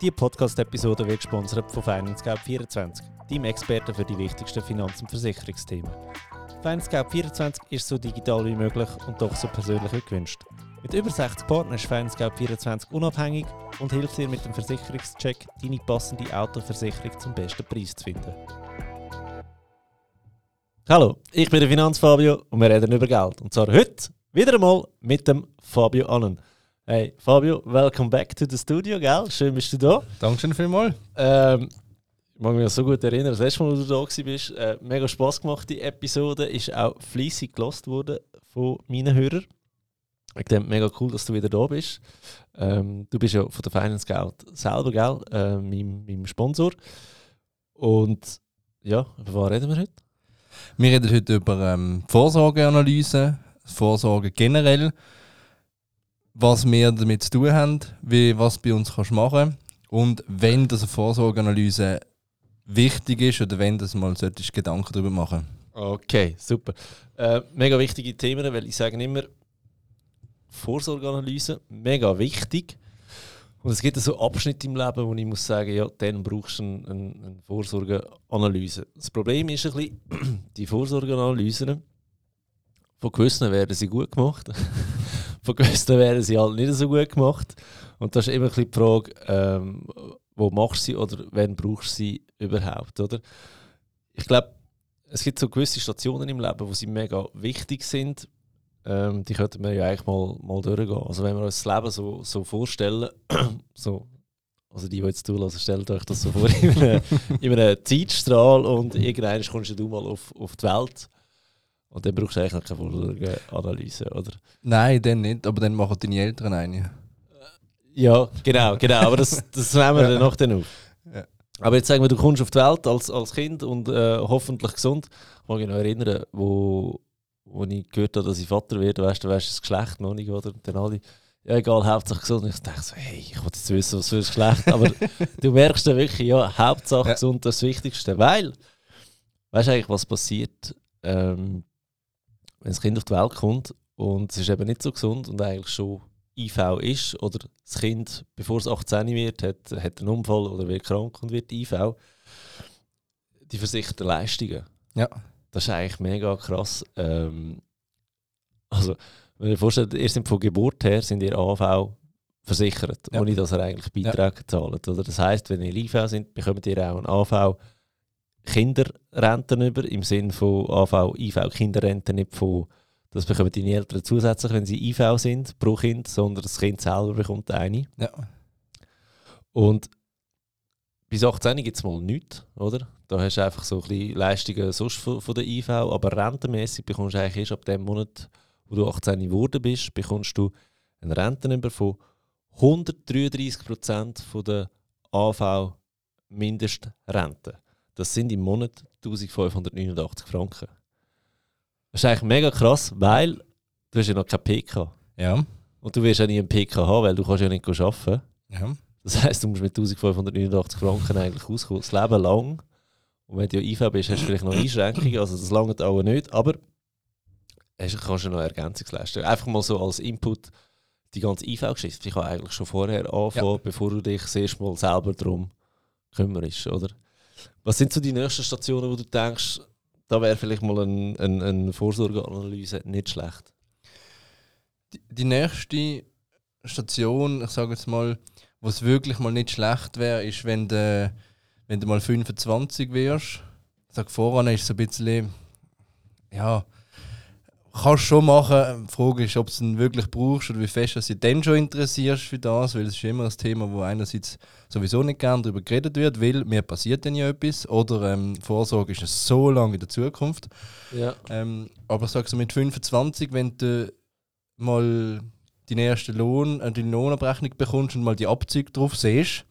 Diese Podcast-Episode wird gesponsert von FinanceGap24, deinem Experten für die wichtigsten Finanz- und Versicherungsthemen. FinanceGap24 ist so digital wie möglich und doch so persönlich wie gewünscht. Mit über 60 Partnern ist FinanceGap24 unabhängig und hilft dir mit dem Versicherungscheck, deine passende Autoversicherung zum besten Preis zu finden. Hallo, ich bin der Finanzfabio und wir reden über Geld. Und zwar heute wieder einmal mit dem Fabio Allen. Hey Fabio, welcome back to the studio, gell? Schön bist du da. Dankeschön vielmals. Ich mag mich so gut erinnern, das letzte Mal, als du da warst, mega Spass gemacht, die Episode ist auch fleissig gelost worden von meinen Hörern. Ich denke, mega cool, dass du wieder da bist. Du bist ja von der Finance Scout selber, gell? Meinem Sponsor. Und ja, über was reden wir heute? Wir reden heute über Vorsorgeanalyse, Vorsorge generell. Was wir damit zu tun haben, was bei uns kannst machen und wenn das eine Vorsorgeanalyse wichtig ist oder wenn das mal solltest, Gedanken darüber machen. Okay, super. Mega wichtige Themen, weil ich sage immer, Vorsorgeanalyse, mega wichtig. Und es gibt so Abschnitte im Leben, wo ich muss sagen, ja, dann brauchst du eine Vorsorgeanalyse. Das Problem ist ein bisschen, die Vorsorgeanalysen, von gewissen werden sie gut gemacht. Von gewissen wären sie halt nicht so gut gemacht. Und das ist immer die Frage, wo machst du sie oder wann brauchst du sie überhaupt, oder? Ich glaube, es gibt so gewisse Stationen im Leben, wo sie mega wichtig sind. Die könnten wir ja eigentlich mal durchgehen. Also wenn wir uns das Leben so vorstellen, so, also die jetzt zulassen, stellt euch das so vor in einem Zeitstrahl und irgendwann kommst du mal auf die Welt. Und dann brauchst du eigentlich keine Vorsorgeanalyse, oder? Nein, dann nicht, aber dann machen deine Eltern eine. Ja, genau, aber das nehmen wir danach dann auf. Ja. Aber jetzt sagen wir, du kommst auf die Welt als Kind und hoffentlich gesund. Ich mag mich noch erinnern, wo ich gehört habe, dass ich Vater werde, weißt du das Geschlecht noch nicht, oder? Und dann alle, ja egal, hauptsächlich gesund. Und ich dachte so, hey, ich wollte jetzt wissen, was für ein Geschlecht. Aber du merkst dann wirklich, ja, hauptsächlich gesund, das ist das Wichtigste. Weil, weißt du eigentlich, was passiert, wenn das Kind auf die Welt kommt und es ist eben nicht so gesund und eigentlich schon IV ist oder das Kind, bevor es 18 wird, hat einen Unfall oder wird krank und wird IV, die versicherten Leistungen. Ja. Das ist eigentlich mega krass. Also, wenn ihr euch vorstellt, ihr seid von Geburt her sind ihr AV versichert, ohne dass ihr eigentlich Beiträge zahlt. Oder? Das heisst, wenn ihr IV sind, bekommt ihr auch einen AV Kinderrenten über, im Sinne von AV, IV, Kinderrenten nicht von, das bekommen deine Eltern zusätzlich, wenn sie IV sind, pro Kind, sondern das Kind selber bekommt eine. Ja. Und bis 18 gibt es mal nichts, oder? Da hast du einfach so ein bisschen Leistungen sonst von der IV, aber rentenmäßig bekommst du eigentlich erst ab dem Monat, wo du 18 geworden bist, bekommst du eine Renten über von 133% von der AV Mindestrente. Das sind im Monat 1589 Franken. Das ist eigentlich mega krass, weil du hast ja noch kein PK. Ja. Und du wirst ja nie einen PK haben, weil du kannst ja nicht arbeiten. Ja. Das heisst, du musst mit 1589 Franken eigentlich auskommen, das Leben lang. Und wenn du ja IV bist, hast du vielleicht noch Einschränkungen, also das langt auch nicht, aber kannst du noch Ergänzungsleistungen. Einfach mal so als Input die ganze IV-Geschichte. Ich kann eigentlich schon vorher anfangen, bevor du dich das erste Mal selber darum kümmerst, oder? Was sind so die nächsten Stationen, wo du denkst, da wäre vielleicht mal eine Vorsorgeanalyse nicht schlecht? Die nächste Station, ich sage jetzt mal, wo es wirklich mal nicht schlecht wäre, ist, wenn du mal 25 wärst. Ich sage, voran ist es ein bisschen, ja, kannst schon machen. Die Frage ist, ob du es wirklich brauchst oder wie fest du dich dann schon interessierst für das, weil es ist immer ein Thema, wo einerseits sowieso nicht gerne darüber geredet wird, weil mir passiert dann ja etwas oder Vorsorge ist so lange in der Zukunft. Ja. Aber ich sage so mit 25, wenn du mal deine Lohnabrechnung bekommst und mal die Abzüge drauf siehst,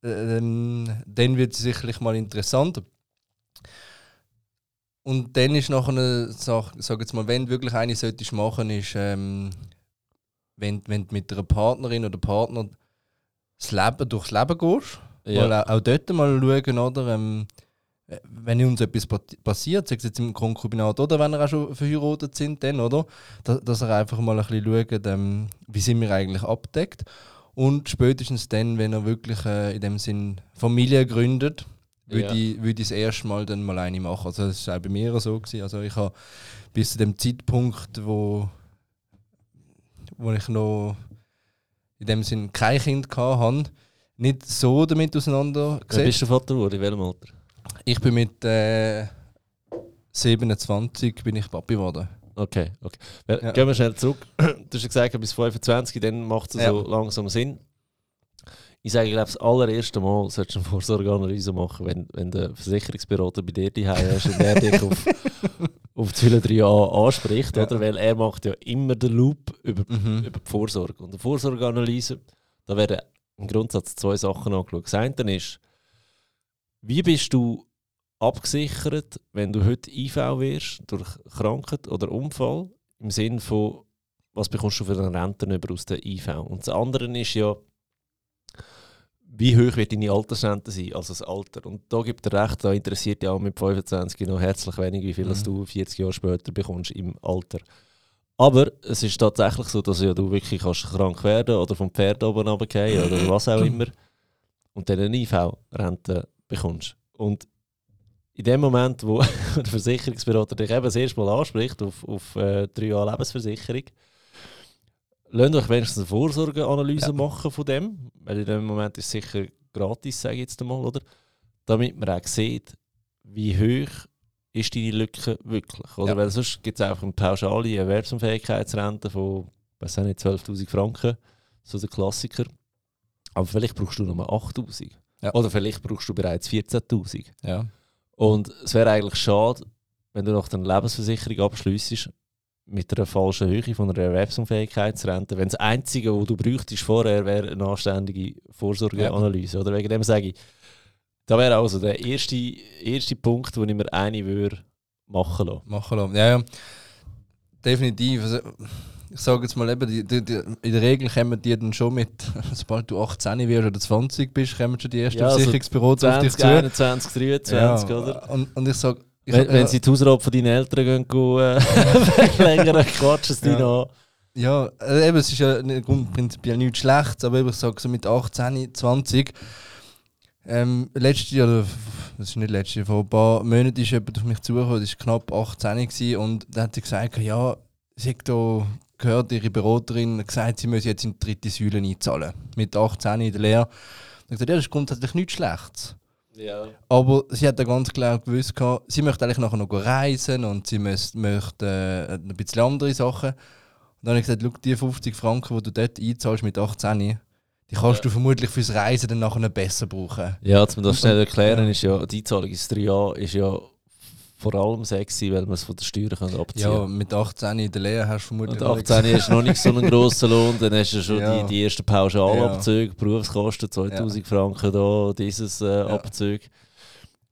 dann wird es sicherlich mal interessant. Und dann ist noch eine Sache, sag jetzt mal, wenn du wirklich eine solltest machen, ist, wenn du mit einer Partnerin oder Partner durchs Leben gehst, mal auch dort mal schauen, oder, wenn uns etwas passiert, sei es jetzt im Konkubinat oder wenn wir auch schon verheiratet sind, dann, oder, dass wir einfach mal ein bisschen schauen, wie sind wir eigentlich abgedeckt. Und spätestens dann, wenn er wirklich in dem Sinn Familie gründet, würde ich das erste Mal dann mal eine machen. Also das war auch bei mir so gewesen. Also ich habe bis zu dem Zeitpunkt, wo ich noch in dem Sinn kein Kind hatte, nicht so damit auseinandergesetzt. Wer bist du Vater geworden? In welchem Alter? Ich bin mit 27 bin ich Papi geworden. Okay. Gehen wir schnell zurück. Du hast ja gesagt, bis 25, dann macht es so langsam Sinn. Ich sage, ich glaube, das allererste Mal solltest du eine Vorsorgeanalyse machen, wenn der Versicherungsberater bei dir daheim ist und der dich auf die Säule 3a anspricht. Ja. Oder? Weil er macht ja immer den Loop über die Vorsorge. Und eine Vorsorgeanalyse, da werden im Grundsatz zwei Sachen angeschaut. Das eine ist, wie bist du abgesichert, wenn du heute IV wirst, durch Krankheit oder Unfall, im Sinne von, was bekommst du für eine Rente über aus der IV? Und das andere ist ja, wie hoch wird deine Altersrente sein, also das Alter. Und da gibt er recht, da interessiert ja auch mit 25 noch herzlich wenig, wie viel du 40 Jahre später bekommst im Alter. Aber es ist tatsächlich so, dass ja du wirklich kannst krank werden oder vom Pferd oben runterfallen oder was auch immer und dann eine IV-Rente bekommst. Und in dem Moment, wo der Versicherungsberater dich eben das erste Mal anspricht auf 3a Lebensversicherung, lasst euch wenigstens eine Vorsorgeanalyse machen von dem, weil in dem Moment ist es sicher gratis, sage ich jetzt einmal, oder? Damit man auch sieht, wie hoch ist deine Lücke wirklich, oder? Ja. Weil sonst gibt es einfach eine pauschale Erwerbsunfähigkeitsrente von, weiß nicht, 12'000 Franken, so der Klassiker. Aber vielleicht brauchst du nur 8'000. Ja. Oder vielleicht brauchst du bereits 14'000. Ja. Und es wäre eigentlich schade, wenn du noch eine Lebensversicherung abschliessest mit einer falschen Höhe von einer Erwerbsunfähigkeitsrente, wenn das Einzige, was du bräuchtest vorher, wäre eine anständige Vorsorgeanalyse. Ja. Oder wegen dem sage ich, das wäre also der erste Punkt, wo ich mir eine würde machen lassen. Ja. Definitiv. Also, ich sage jetzt mal eben, in der Regel kommen die dann schon mit, sobald du 18 wirst oder 20 bist, kommen schon die ersten Versicherungsbüros also auf dich zu. 21, 23, oder? Und ich sage, wenn sie die Hausrat von deinen Eltern gehen, länger quatschen sie dich an. Ja, eben, es ist ja prinzipiell nichts Schlechtes, aber eben, ich sage so mit 18, 20, vor ein paar Monaten ist jemand auf mich zugekommen, das war knapp 18 und dann hat sie gesagt, ja, sie hat da gehört, ihre Beraterin hat gesagt, sie müsse jetzt in die dritte Säule einzahlen. Mit 18 in der Lehre. Ich habe gesagt, ja, das ist grundsätzlich nichts Schlechtes. Ja. Aber sie hat ja ganz klar gewusst, sie möchte eigentlich nachher noch reisen und sie möchte ein bisschen andere Sachen. Und dann habe ich gesagt, schau, die 50 Franken, die du dort einzahlst mit 18, die kannst du vermutlich fürs Reisen dann nachher besser brauchen. Ja, um das schnell erklären, ist ja, die Einzahlung ins 3a ist ja vor allem sexy, weil man es von der Steuer abziehen kann. Ja, mit 18 in der Lehre hast du vermutlich... Und 18 hast du noch nicht so einen grossen Lohn, dann hast du schon die ersten Pauschalabzüge, Berufskosten, 2000 Franken da, dieses Abzug.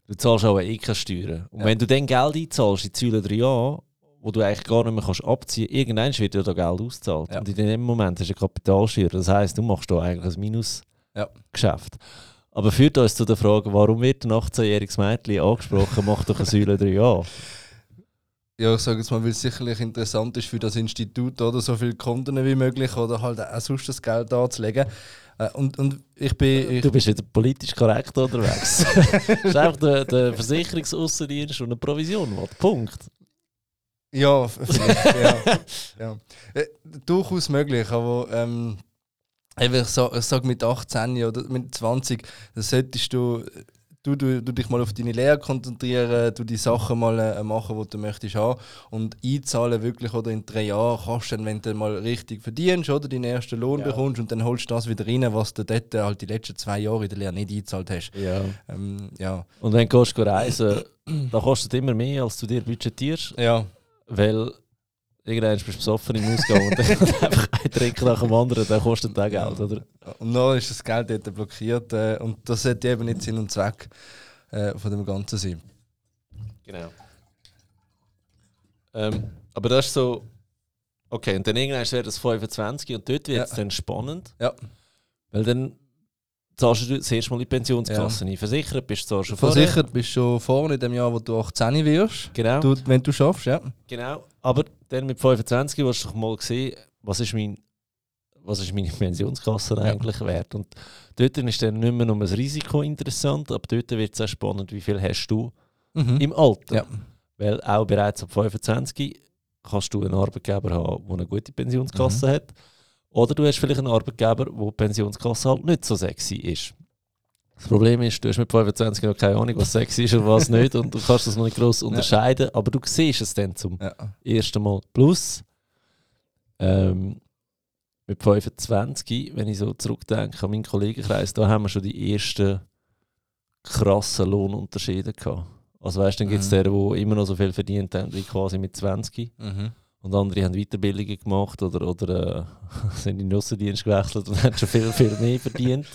Du zahlst auch keine Steuern. Und wenn du dann Geld einzahlst in die Säule 3a, wo du eigentlich gar nicht mehr kannst abziehen kannst, irgendwann wird dir da Geld ausgezahlt. Ja. Und in dem Moment hast du eine Kapitalsteuer. Das heisst, du machst da eigentlich ein Minusgeschäft. Aber führt uns zu der Frage, warum wird ein 18-jähriges Mädchen angesprochen, macht doch eine Säule 3a? Ja, ich sage jetzt mal, weil es sicherlich interessant ist für das Institut, oder so viele Konten wie möglich oder halt auch sonst das Geld anzulegen. Und du bist wieder politisch korrekt unterwegs. Das ist einfach der Versicherungsaußendienst und eine Provision. Punkt. Ja, vielleicht, ja. Durchaus möglich, aber... ich sage mit 18 oder mit 20, da solltest du dich mal auf deine Lehre konzentrieren, du die Sachen mal machen, die du möchtest haben und einzahlen wirklich oder in 3 Jahren kannst du dann, wenn du mal richtig verdienst oder deinen ersten Lohn bekommst und dann holst du das wieder rein, was du dort halt die letzten 2 Jahre in der Lehre nicht eingezahlt hast. Ja. Und wenn du reisen gehst, dann kostet es immer mehr, als du dir budgetierst, weil... Irgendwann bist du besoffen im Ausgang und dann einfach ein Trick nach dem anderen, dann kostet das Geld, oder? Und dann ist das Geld dort blockiert und das sollte eben nicht Sinn und Zweck von dem Ganzen sein. Genau. Aber das ist so... Okay, und dann irgendwann wäre das 25 und dort wird es dann spannend. Ja. Weil dann zahlst du das erste Mal in die Pensionskasse ein. Versichert bist du schon vorne. Versichert bist du schon vorne in dem Jahr, wo du 18 wirst. Genau. Wenn du schaffst, Genau. Aber dann mit 25 willst du doch mal sehen, was ist mein was ist meine Pensionskasse eigentlich wert? Und dort ist dann nicht mehr nur das Risiko interessant, aber dort wird es auch spannend, wie viel hast du im Alter. Ja. Weil auch bereits ab 25 kannst du einen Arbeitgeber haben, der eine gute Pensionskasse hat. Oder du hast vielleicht einen Arbeitgeber, wo die Pensionskasse halt nicht so sexy ist. Das Problem ist, du hast mit 25 noch keine Ahnung, was sexy ist oder was nicht. Und du kannst das noch nicht gross unterscheiden. Ja. Aber du siehst es dann zum ersten Mal. Plus, mit 25, wenn ich so zurückdenke an meinen Kollegenkreis, da haben wir schon die ersten krassen Lohnunterschiede gehabt. Also weißt, dann gibt es die immer noch so viel verdient haben wie quasi mit 20. Und andere haben Weiterbildungen gemacht oder sind in den Aussendienst gewechselt und haben schon viel, viel mehr verdient.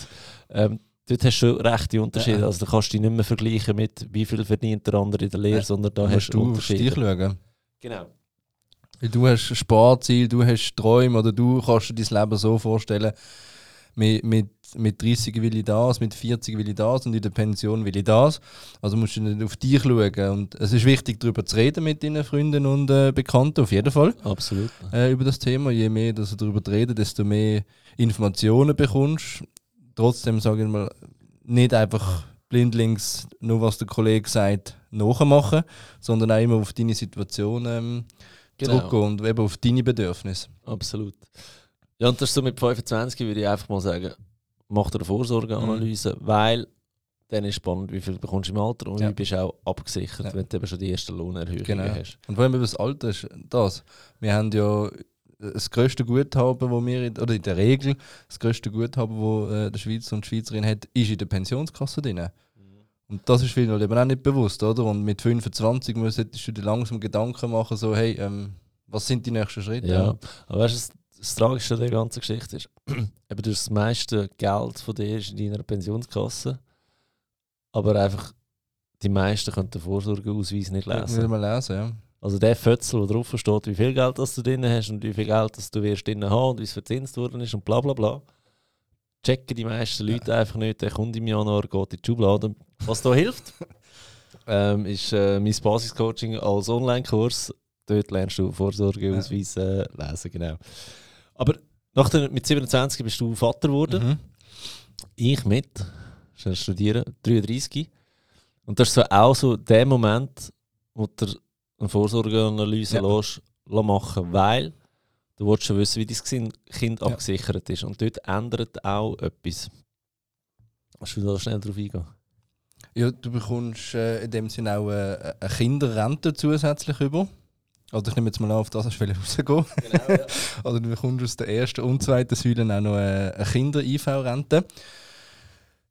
Dort hast du schon rechte Unterschiede. Also da kannst du dich nicht mehr vergleichen mit, wie viel verdient der andere in der Lehre, sondern da hast du Unterschiede. Du musst dich schauen. Genau. Weil du hast Sparziele, du hast Träume oder du kannst dir dein Leben so vorstellen, mit 30 will ich das, mit 40 will ich das und in der Pension will ich das. Also musst du nicht auf dich schauen. Und es ist wichtig, darüber zu reden mit deinen Freunden und Bekannten, auf jeden Fall. Absolut. Über das Thema. Je mehr dass du darüber redest, desto mehr Informationen bekommst. Trotzdem, sage ich mal, nicht einfach blindlings nur, was der Kollege sagt, nachmachen, sondern auch immer auf deine Situation zurückgehen und eben auf deine Bedürfnisse. Absolut. Ja, und das ist so mit 25, würde ich einfach mal sagen, mach dir eine Vorsorgeanalyse, weil dann ist spannend, wie viel du bekommst im Alter und wie bist du auch abgesichert, wenn du eben schon die ersten Lohnerhöhungen hast. Und vor allem über das Alter ist das. Wir haben ja das grösste Guthaben, das wir, oder in der Regel, das grösste Guthaben, das der Schweizer und die Schweizerin hat, ist in der Pensionskasse drin. Und das ist vielen eben auch nicht bewusst, oder? Und mit 25 solltest du dir langsam Gedanken machen, so, hey, was sind die nächsten Schritte? Ja, aber weißt du, das Tragische an der ganzen Geschichte ist, eben das meiste Geld von dir ist in deiner Pensionskasse, aber einfach die meisten können den Vorsorgeausweis nicht lesen. Würde man lesen, ja. Also der Fötzel, der drauf steht, wie viel Geld das du drin hast und wie viel Geld das du wirst drin haben und wie es verzinst worden ist und bla bla bla, checken die meisten Leute einfach nicht. Der kommt im Januar, geht in die Schublade. Was da hilft, ist mein Basiscoaching als Online-Kurs. Dort lernst du Vorsorgeausweis lesen, genau. Aber mit 27 bist du Vater geworden. Ich mit, schon studieren, 33. Und das ist so auch so der Moment, wo der eine Vorsorgeanalyse machen, weil du willst schon wissen, wie dein Kind abgesichert ist. Und dort ändert auch etwas. Willst du da schnell drauf eingehen? Ja, du bekommst in dem Sinne auch eine Kinderrente zusätzlich über. Also ich nehme jetzt mal an, auf das hast du rausgehen. Genau, ja. Also du bekommst aus der ersten und zweiten Säule auch noch eine Kinder-IV-Rente.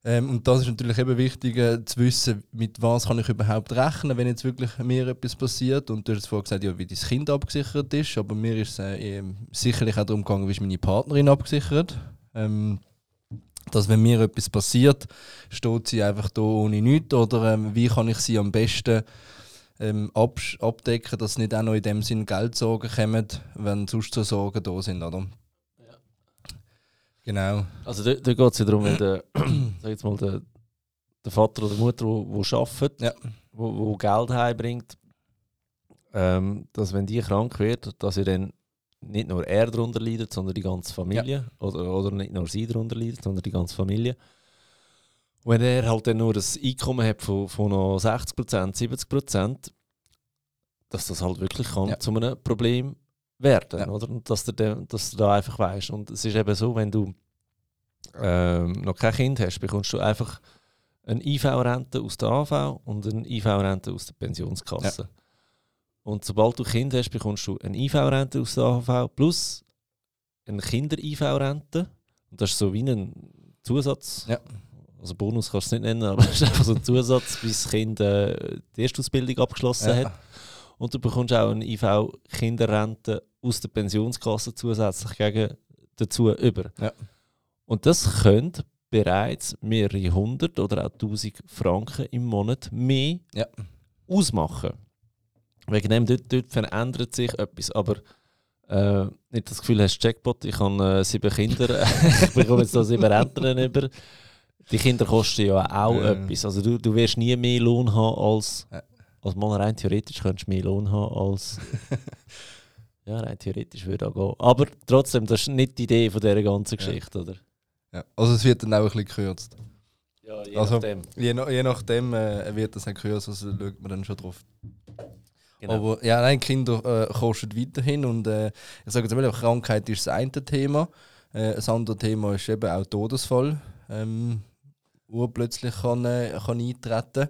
Und das ist natürlich eben wichtig zu wissen, mit was kann ich überhaupt rechnen, wenn jetzt wirklich mir etwas passiert. Und du hast vorhin gesagt, ja, wie dein Kind abgesichert ist, aber mir ist es sicherlich auch darum gegangen, wie ist meine Partnerin abgesichert. Dass wenn mir etwas passiert, steht sie einfach da ohne nichts oder wie kann ich sie am besten abdecken, dass nicht auch noch in dem Sinn Geldsorgen kommen, wenn sonst so Sorgen da sind, oder? Genau. Also da geht es ja darum, wenn der Vater oder die Mutter, die arbeitet, wo Geld heimbringt, dass wenn die krank wird, dass ihr dann nicht nur er darunter leidet, sondern die ganze Familie. Oder nicht nur sie darunter leidet, sondern die ganze Familie. Wenn er halt dann nur ein Einkommen hat von noch 60%, 70%, dass das halt wirklich kann zu einem Problem werden, oder? Und dass du da einfach weißt. Und es ist eben so, wenn du noch kein Kind hast, bekommst du einfach eine IV-Rente aus der AV und eine IV-Rente aus der Pensionskasse. Ja. Und sobald du Kind hast, bekommst du eine IV-Rente aus der AV plus eine Kinder-IV-Rente. Und das ist so wie ein Zusatz. Ja. Also Bonus kannst du es nicht nennen, aber es ist einfach so ein Zusatz, bis das Kind die Erstausbildung abgeschlossen hat. Und du bekommst auch eine IV-Kinderrente aus der Pensionskasse zusätzlich dazu über. Ja. Und das können bereits mehrere hundert oder auch 1000 Franken im Monat mehr ausmachen. Wegen dem dort verändert sich etwas. Aber nicht das Gefühl, hast Jackpot, ich habe 7 Kinder, ich bekomme jetzt da 7 Renten über. Die Kinder kosten ja auch etwas. Also du wirst nie mehr Lohn haben als... Also mal rein theoretisch könntest du mehr Lohn haben als Ja, rein theoretisch würde auch gehen. Aber trotzdem, das ist nicht die Idee von dieser ganzen Geschichte, oder? Ja, also es wird dann auch ein bisschen gekürzt. Ja, je nachdem. Je nachdem wird das dann gekürzt, also schaut man dann schon drauf. Genau. Aber ja, nein, Kinder kosten weiterhin und ich sage jetzt mal, Krankheit ist das eine Thema. Das andere Thema ist eben auch Todesfall. Urplötzlich kann eintreten.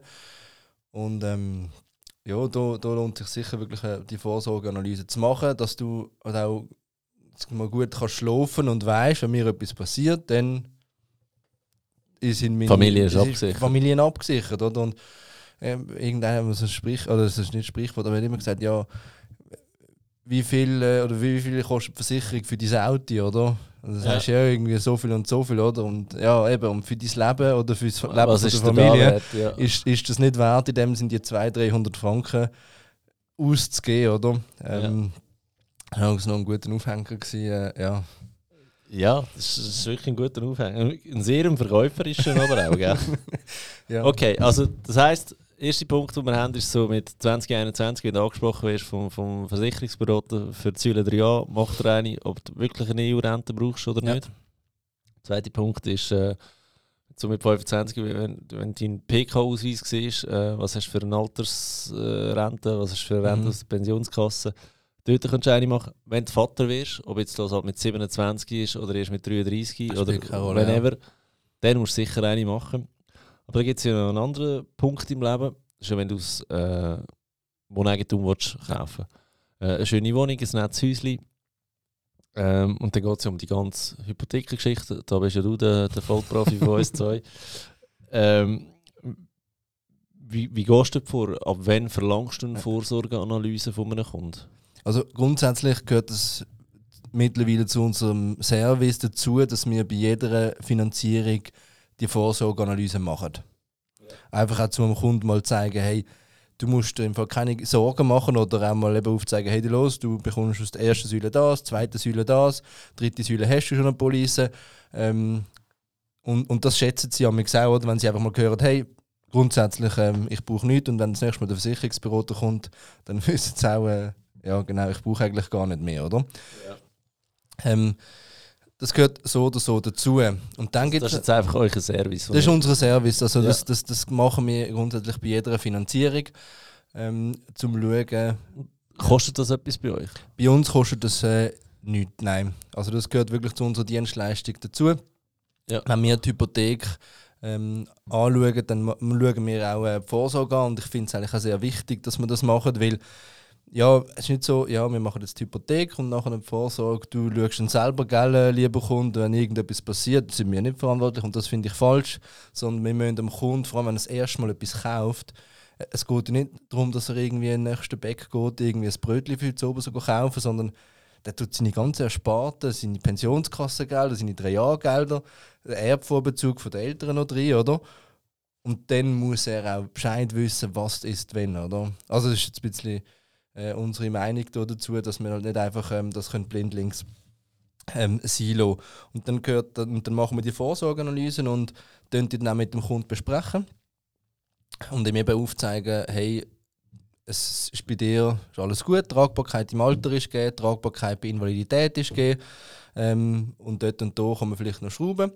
Und da lohnt sich sicher wirklich die Vorsorgeanalyse zu machen, dass du auch mal gut kannst schlafen und weißt, wenn mir etwas passiert, dann sind meine Familien abgesichert. Oder? Und irgendeiner muss ein Sprichwort, oder es ist nicht Sprichwort, aber man hat immer gesagt, ja, wie viel kostet die Versicherung für dein Auto, oder? Das heißt ja irgendwie so viel, oder? Und ja, eben, und für dein Leben oder für das Leben der Familie wert, ist das nicht wert, in dem sind die 200-300 Franken auszugeben, oder? Ja, das war noch ein guter Aufhänger. Ja, das ist wirklich ein guter Aufhänger. Ein sehr verkäuferischer aber auch, gell? Ja. Okay, also das heisst, der erste Punkt, den wir haben, ist so mit 2021, wie du angesprochen wirst, vom Versicherungsberater für die Säule 3a, macht er eine, ob du wirklich eine EU-Rente brauchst oder nicht. Der zweite Punkt ist, so mit 25, wenn dein PK-Ausweis siehst, was hast du für eine Altersrente, was hast du für eine Rente aus der Pensionskasse. Dort kannst du eine machen, wenn du Vater wirst, ob jetzt das halt mit 27 ist oder erst mit 33 das oder whenever, dann musst du sicher eine machen. Aber da gibt es ja noch einen anderen Punkt im Leben, schon wenn du das Wohneigentum kaufen willst. Eine schöne Wohnung, ein nettes Häuschen. Und dann geht es ja um die ganze Hypothekengeschichte. Da bist ja du der Vollprofi von uns zwei. Wie gehst du vor? Ab wann verlangst du eine Vorsorgeanalyse von einem Kunden? Also grundsätzlich gehört es mittlerweile zu unserem Service dazu, dass wir bei jeder Finanzierung die Vorsorgeanalyse machen. Ja. Einfach auch zum Kunden mal zeigen, hey, du musst dir im Fall keine Sorgen machen oder auch mal eben aufzeigen, hey, du bekommst aus der ersten Säule das, zweiten Säule das, dritte Säule hast du schon eine Police. Und das schätzen sie am auch, oder? Wenn sie einfach mal hören, hey, grundsätzlich, ich brauche nichts und wenn das nächste Mal der Versicherungsberater kommt, dann wissen sie auch, ich brauche eigentlich gar nicht mehr, oder? Ja. Das gehört so oder so dazu. Und dann das ist jetzt einfach euer Service? Das ist unser Service. Also das machen wir grundsätzlich bei jeder Finanzierung, zum schauen. Kostet das etwas bei euch? Bei uns kostet das nichts, nein. Also das gehört wirklich zu unserer Dienstleistung dazu. Ja. Wenn wir die Hypothek anschauen, dann schauen wir auch die Vorsorge an. Und ich finde es eigentlich auch sehr wichtig, dass wir das machen, weil es ist nicht so, wir machen jetzt die Hypothek und nachher eine Vorsorge, du schaust dann selber, gell, lieber Kunde, wenn irgendetwas passiert, sind wir nicht verantwortlich und das finde ich falsch, sondern wir müssen dem Kunden, vor allem wenn er das erste Mal etwas kauft, es geht nicht darum, dass er irgendwie in den nächsten Bäck geht, irgendwie ein Brötchen für zu oben sogar kaufen, sondern der tut seine ganzen Ersparten, seine Pensionskassengelder, seine 3-Jahr-Gelder, den Erbvorbezug von den Eltern noch drin, oder? Und dann muss er auch Bescheid wissen, was ist wenn, oder? Also das ist jetzt ein bisschen unsere Meinung dazu, dass wir halt nicht einfach das blindlings silo. Und dann machen wir die Vorsorgeanalysen und dann mit dem Kunden besprechen und ihm eben aufzeigen, hey, es ist bei dir ist alles gut, Tragbarkeit im Alter ist gegeben, Tragbarkeit bei Invalidität ist gegeben und dort und da kann man vielleicht noch schrauben.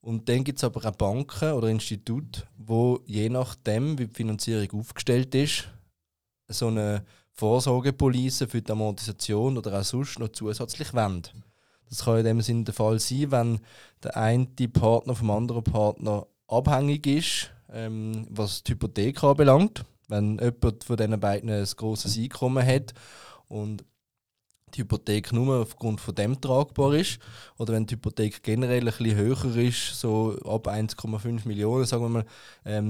Und dann gibt es aber auch Banken oder Institute, wo je nachdem, wie die Finanzierung aufgestellt ist, so eine Vorsorgepolice für die Amortisation oder auch sonst noch zusätzlich wenden. Das kann in dem Sinne der Fall sein, wenn der eine Partner vom anderen Partner abhängig ist, was die Hypothek anbelangt. Wenn jemand von diesen beiden ein grosses Einkommen hat und die Hypothek nur aufgrund von dem tragbar ist, oder wenn die Hypothek generell ein bisschen höher ist, so ab 1,5 Millionen, sagen wir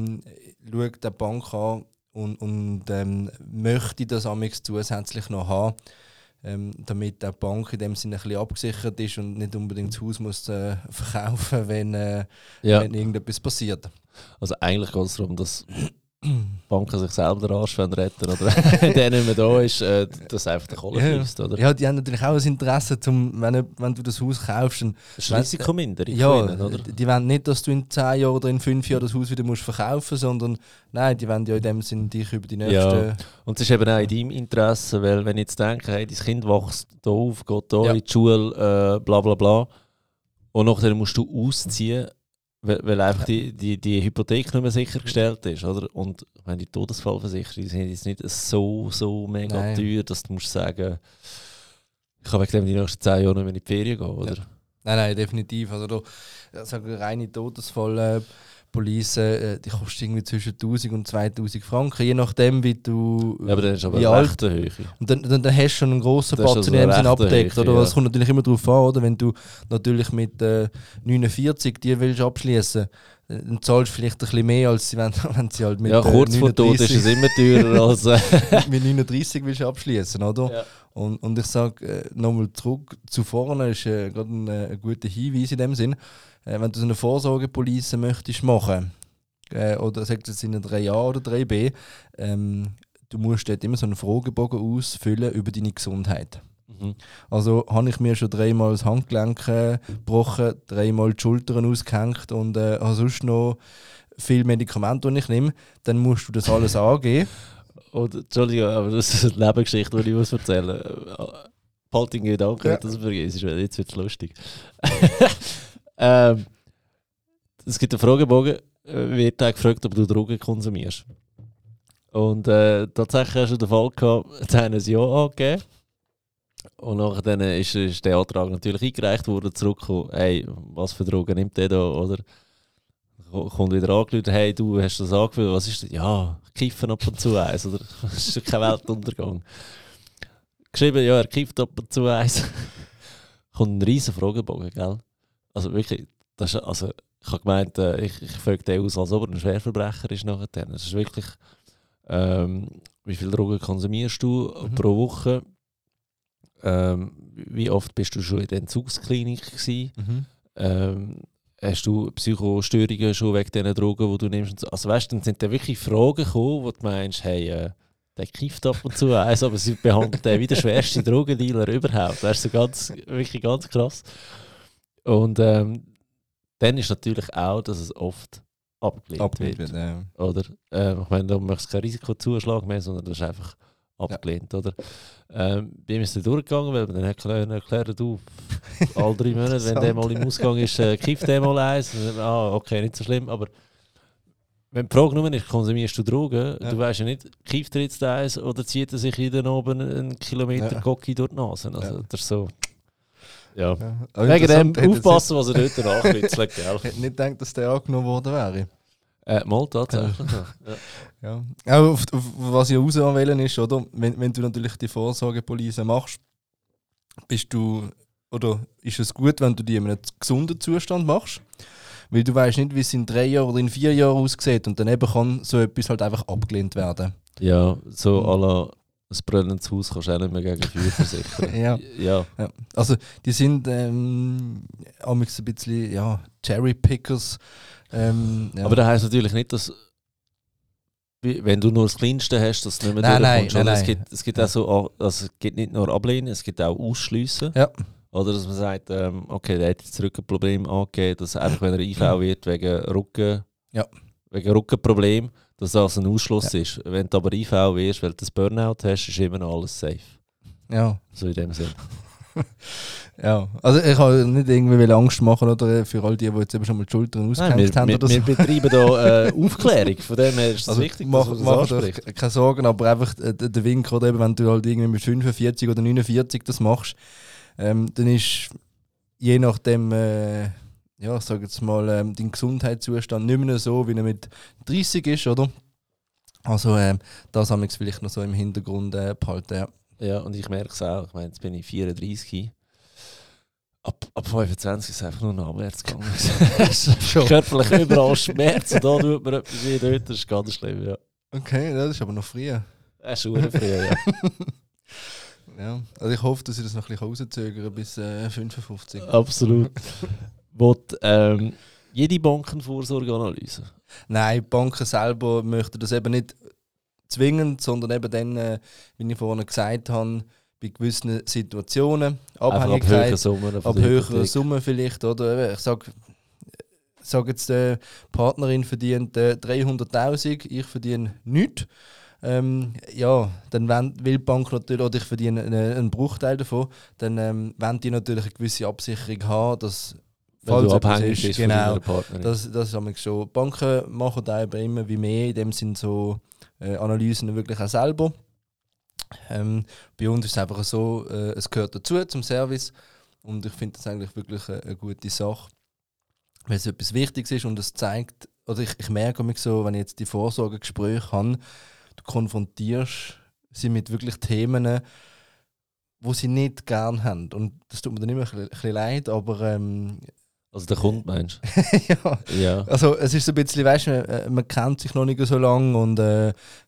mal, schaut der Bank an, und möchte das amix zusätzlich noch haben, damit die Bank in dem Sinne ein bisschen abgesichert ist und nicht unbedingt das Haus muss verkaufen, wenn irgendetwas passiert. Also eigentlich geht es darum, dass Banken sich selber den Arsch retten oder der nicht mehr da ist, dass einfach der Kohle fließt, oder? Ja, die haben natürlich auch ein Interesse, zum, wenn du das Haus kaufst. Das Risikominderung. Ja, ihnen, oder? Die wollen nicht, dass du in 10 Jahren oder in 5 Jahren das Haus wieder musst verkaufen musst, sondern nein, die wollen ja in dem Sinne dich über die nächsten... Ja. Und es ist eben auch in deinem Interesse, weil wenn ich jetzt denke, hey, dein Kind wächst hier auf, geht hier in die Schule, bla bla bla, und nachher musst du ausziehen, weil einfach die Hypothek nicht mehr sichergestellt ist, oder? Und wenn die Todesfallversicherung sind jetzt nicht so mega teuer, dass du musst sagen, ich kann wegen dem die nächsten 10 Jahre nicht mehr in die Ferien gehen, oder? Ja. Nein, definitiv. Also eine reine Todesfallpolice, die kostet irgendwie zwischen 1000 und 2000 Franken, je nachdem, wie du... Ja, aber dann ist aber eine rechte Höhe. Und dann hast du schon einen grossen Batzen in dem Sinne abdeckt. Höhe, oder? Ja. Das kommt natürlich immer darauf an, oder? Wenn du natürlich mit 49 die willst abschließen, dann zahlst du vielleicht ein bisschen mehr, als wenn sie halt mit 39... Ja, kurz vor Tod ist es immer teurer als... mit 39 willst du abschließen, oder? Ja. Und ich sage nochmal zurück, zu vorne ist gerade ein guter Hinweis in dem Sinn, wenn du so eine Vorsorgepolice möchtest machen, oder sagst du jetzt in einem 3a oder 3b, du musst dort immer so einen Fragebogen ausfüllen über deine Gesundheit. Mhm. Also habe ich mir schon 3-mal das Handgelenk gebrochen, 3-mal die Schultern ausgehängt und habe sonst noch viel Medikamente, die ich nehme, dann musst du das alles angeben. Und, Entschuldigung, aber das ist eine Lebensgeschichte, die ich erzählen muss. Palting Gedanken, dass du vergisst, weil jetzt wird es lustig. Es gibt einen Fragebogen, wird auch gefragt, ob du Drogen konsumierst. Und tatsächlich hast du den Fall gehabt, dass einen Ja angegeben. Und nachdem ist der Antrag natürlich eingereicht worden, zurückgekommen, hey, was für Drogen nimmt der da, oder? Kommt wieder angerufen, hey, du hast das angefühlt, was ist das? Ja, kiffen ab und zu eins, oder? Das ist kein Weltuntergang. Geschrieben, ja, er kifft ab und zu eins. Kommt ein riesen Fragebogen, gell? Also wirklich, das ist, also, ich habe gemeint, ich frage den aus, als ob er ein Schwerverbrecher ist nachher. Das ist wirklich, wie viel Drogen konsumierst du pro Woche? Wie oft bist du schon in der Entzugsklinik gewesen? Hast du Psychostörungen schon wegen diesen Drogen, die du nimmst? Also weißt du, dann sind da wirklich Fragen gekommen, wo du meinst, hey, der kifft ab und zu eins, aber sie behandelt den wie der schwerste Drogendealer überhaupt. Das ist so ganz, wirklich ganz krass. Und dann ist natürlich auch, dass es oft abgelehnt wird. Ja. Oder, ich meine, da machst du keinen Risikozuschlag mehr, sondern das ist einfach abgelehnt, ja. Oder? Bei ihm ist es durchgegangen, weil man dann können erklären, du, alle 3 Monate, wenn der mal im Ausgang ist, kifft der mal eins. Ah, okay, nicht so schlimm, aber wenn die Frage nur ist, konsumierst du Drogen, du weißt ja nicht, kifft er jetzt eins oder zieht er sich jeden Abend einen Kilometer Cocky durch die Nase? Also, das ist so... Ja, ja. Wegen dem aufpassen, was er dort nachwitzelt, gell? Ich hätte nicht gedacht, dass der angenommen worden wäre. Mal tatsächlich. Ja. Ja. Auf was ich auswählen ist, oder? Wenn du natürlich die Vorsorgepolice machst, bist du, oder ist es gut, wenn du die in einem gesunden Zustand machst, weil du weißt nicht, wie es in 3 Jahren oder in 4 Jahren aussieht und dann eben kann so etwas halt einfach abgelehnt werden. Ja, so à la ein brennendes Haus kannst du auch nicht mehr gegen Feuer versichern. Ja. Also die sind amigs ein bisschen Cherry-Pickers. Aber das heisst natürlich nicht, dass wenn du nur das Kleinste hast, dass du nicht mehr durchkommst. Es gibt auch so, also es gibt nicht nur Ablehnen, es gibt auch Ausschliessen. Ja. Oder dass man sagt, okay, der hat jetzt Rückenproblem angegeben, dass einfach, wenn er IV wird wegen Rückenproblem, dass das ein Ausschluss ist. Wenn du aber IV wirst, weil du das Burnout hast, ist immer noch alles safe. Ja. So in dem Sinne. Ja, also ich wollte nicht irgendwie Angst machen oder für all die jetzt eben schon mal die Schultern ausgehängt haben. Oder so. Wir betreiben hier Aufklärung, von dem her ist es also wichtig, dass man das keine Sorgen, aber einfach der Wink, oder eben, wenn du halt irgendwie mit 45 oder 49 das machst, dann ist je nachdem, ich sage jetzt mal, dein Gesundheitszustand nicht mehr so, wie er mit 30 ist, oder? Also das haben wir vielleicht noch so im Hintergrund behalten, ja. Ja, und ich merke es auch. Ich meine, jetzt bin ich 34. Ab 25 ist es einfach nur noch abwärts gegangen. Körperlich überall Schmerz. Und da tut man etwas wie dort. Das ist ganz schlimm, ja. Okay, das ist aber noch früher. Das ist schon früher, ja. Ja. Also ich hoffe, dass ich das noch ein bisschen rauszögern bis 55. Absolut. Jede Bankenvorsorgeanalyse? Nein, die Banken selber möchten das eben nicht zwingend, sondern eben dann, wie ich vorhin gesagt habe, bei gewissen Situationen, Abhängigkeit, ab höherer Summe vielleicht, oder ich sage jetzt, die Partnerin verdient 300'000, ich verdiene nichts. Ja, dann will die Bank natürlich, oder ich verdiene einen Bruchteil davon, dann wollen die natürlich eine gewisse Absicherung haben, dass falls abhängig ist, genau, das haben wir schon. Banken machen da immer wie mehr, in dem sind so Analysen wirklich auch selber. Bei uns ist es einfach so, es gehört dazu zum Service und ich finde das eigentlich wirklich eine gute Sache, weil es etwas Wichtiges ist und es zeigt, oder ich merke mich so, wenn ich jetzt die Vorsorgegespräche habe, du konfrontierst sie mit wirklich Themen, die sie nicht gerne haben. Und das tut mir dann immer ein bisschen leid, aber... also der Kunde meinst ja. Ja. Also es ist so ein bisschen, weißt du, man kennt sich noch nicht so lange und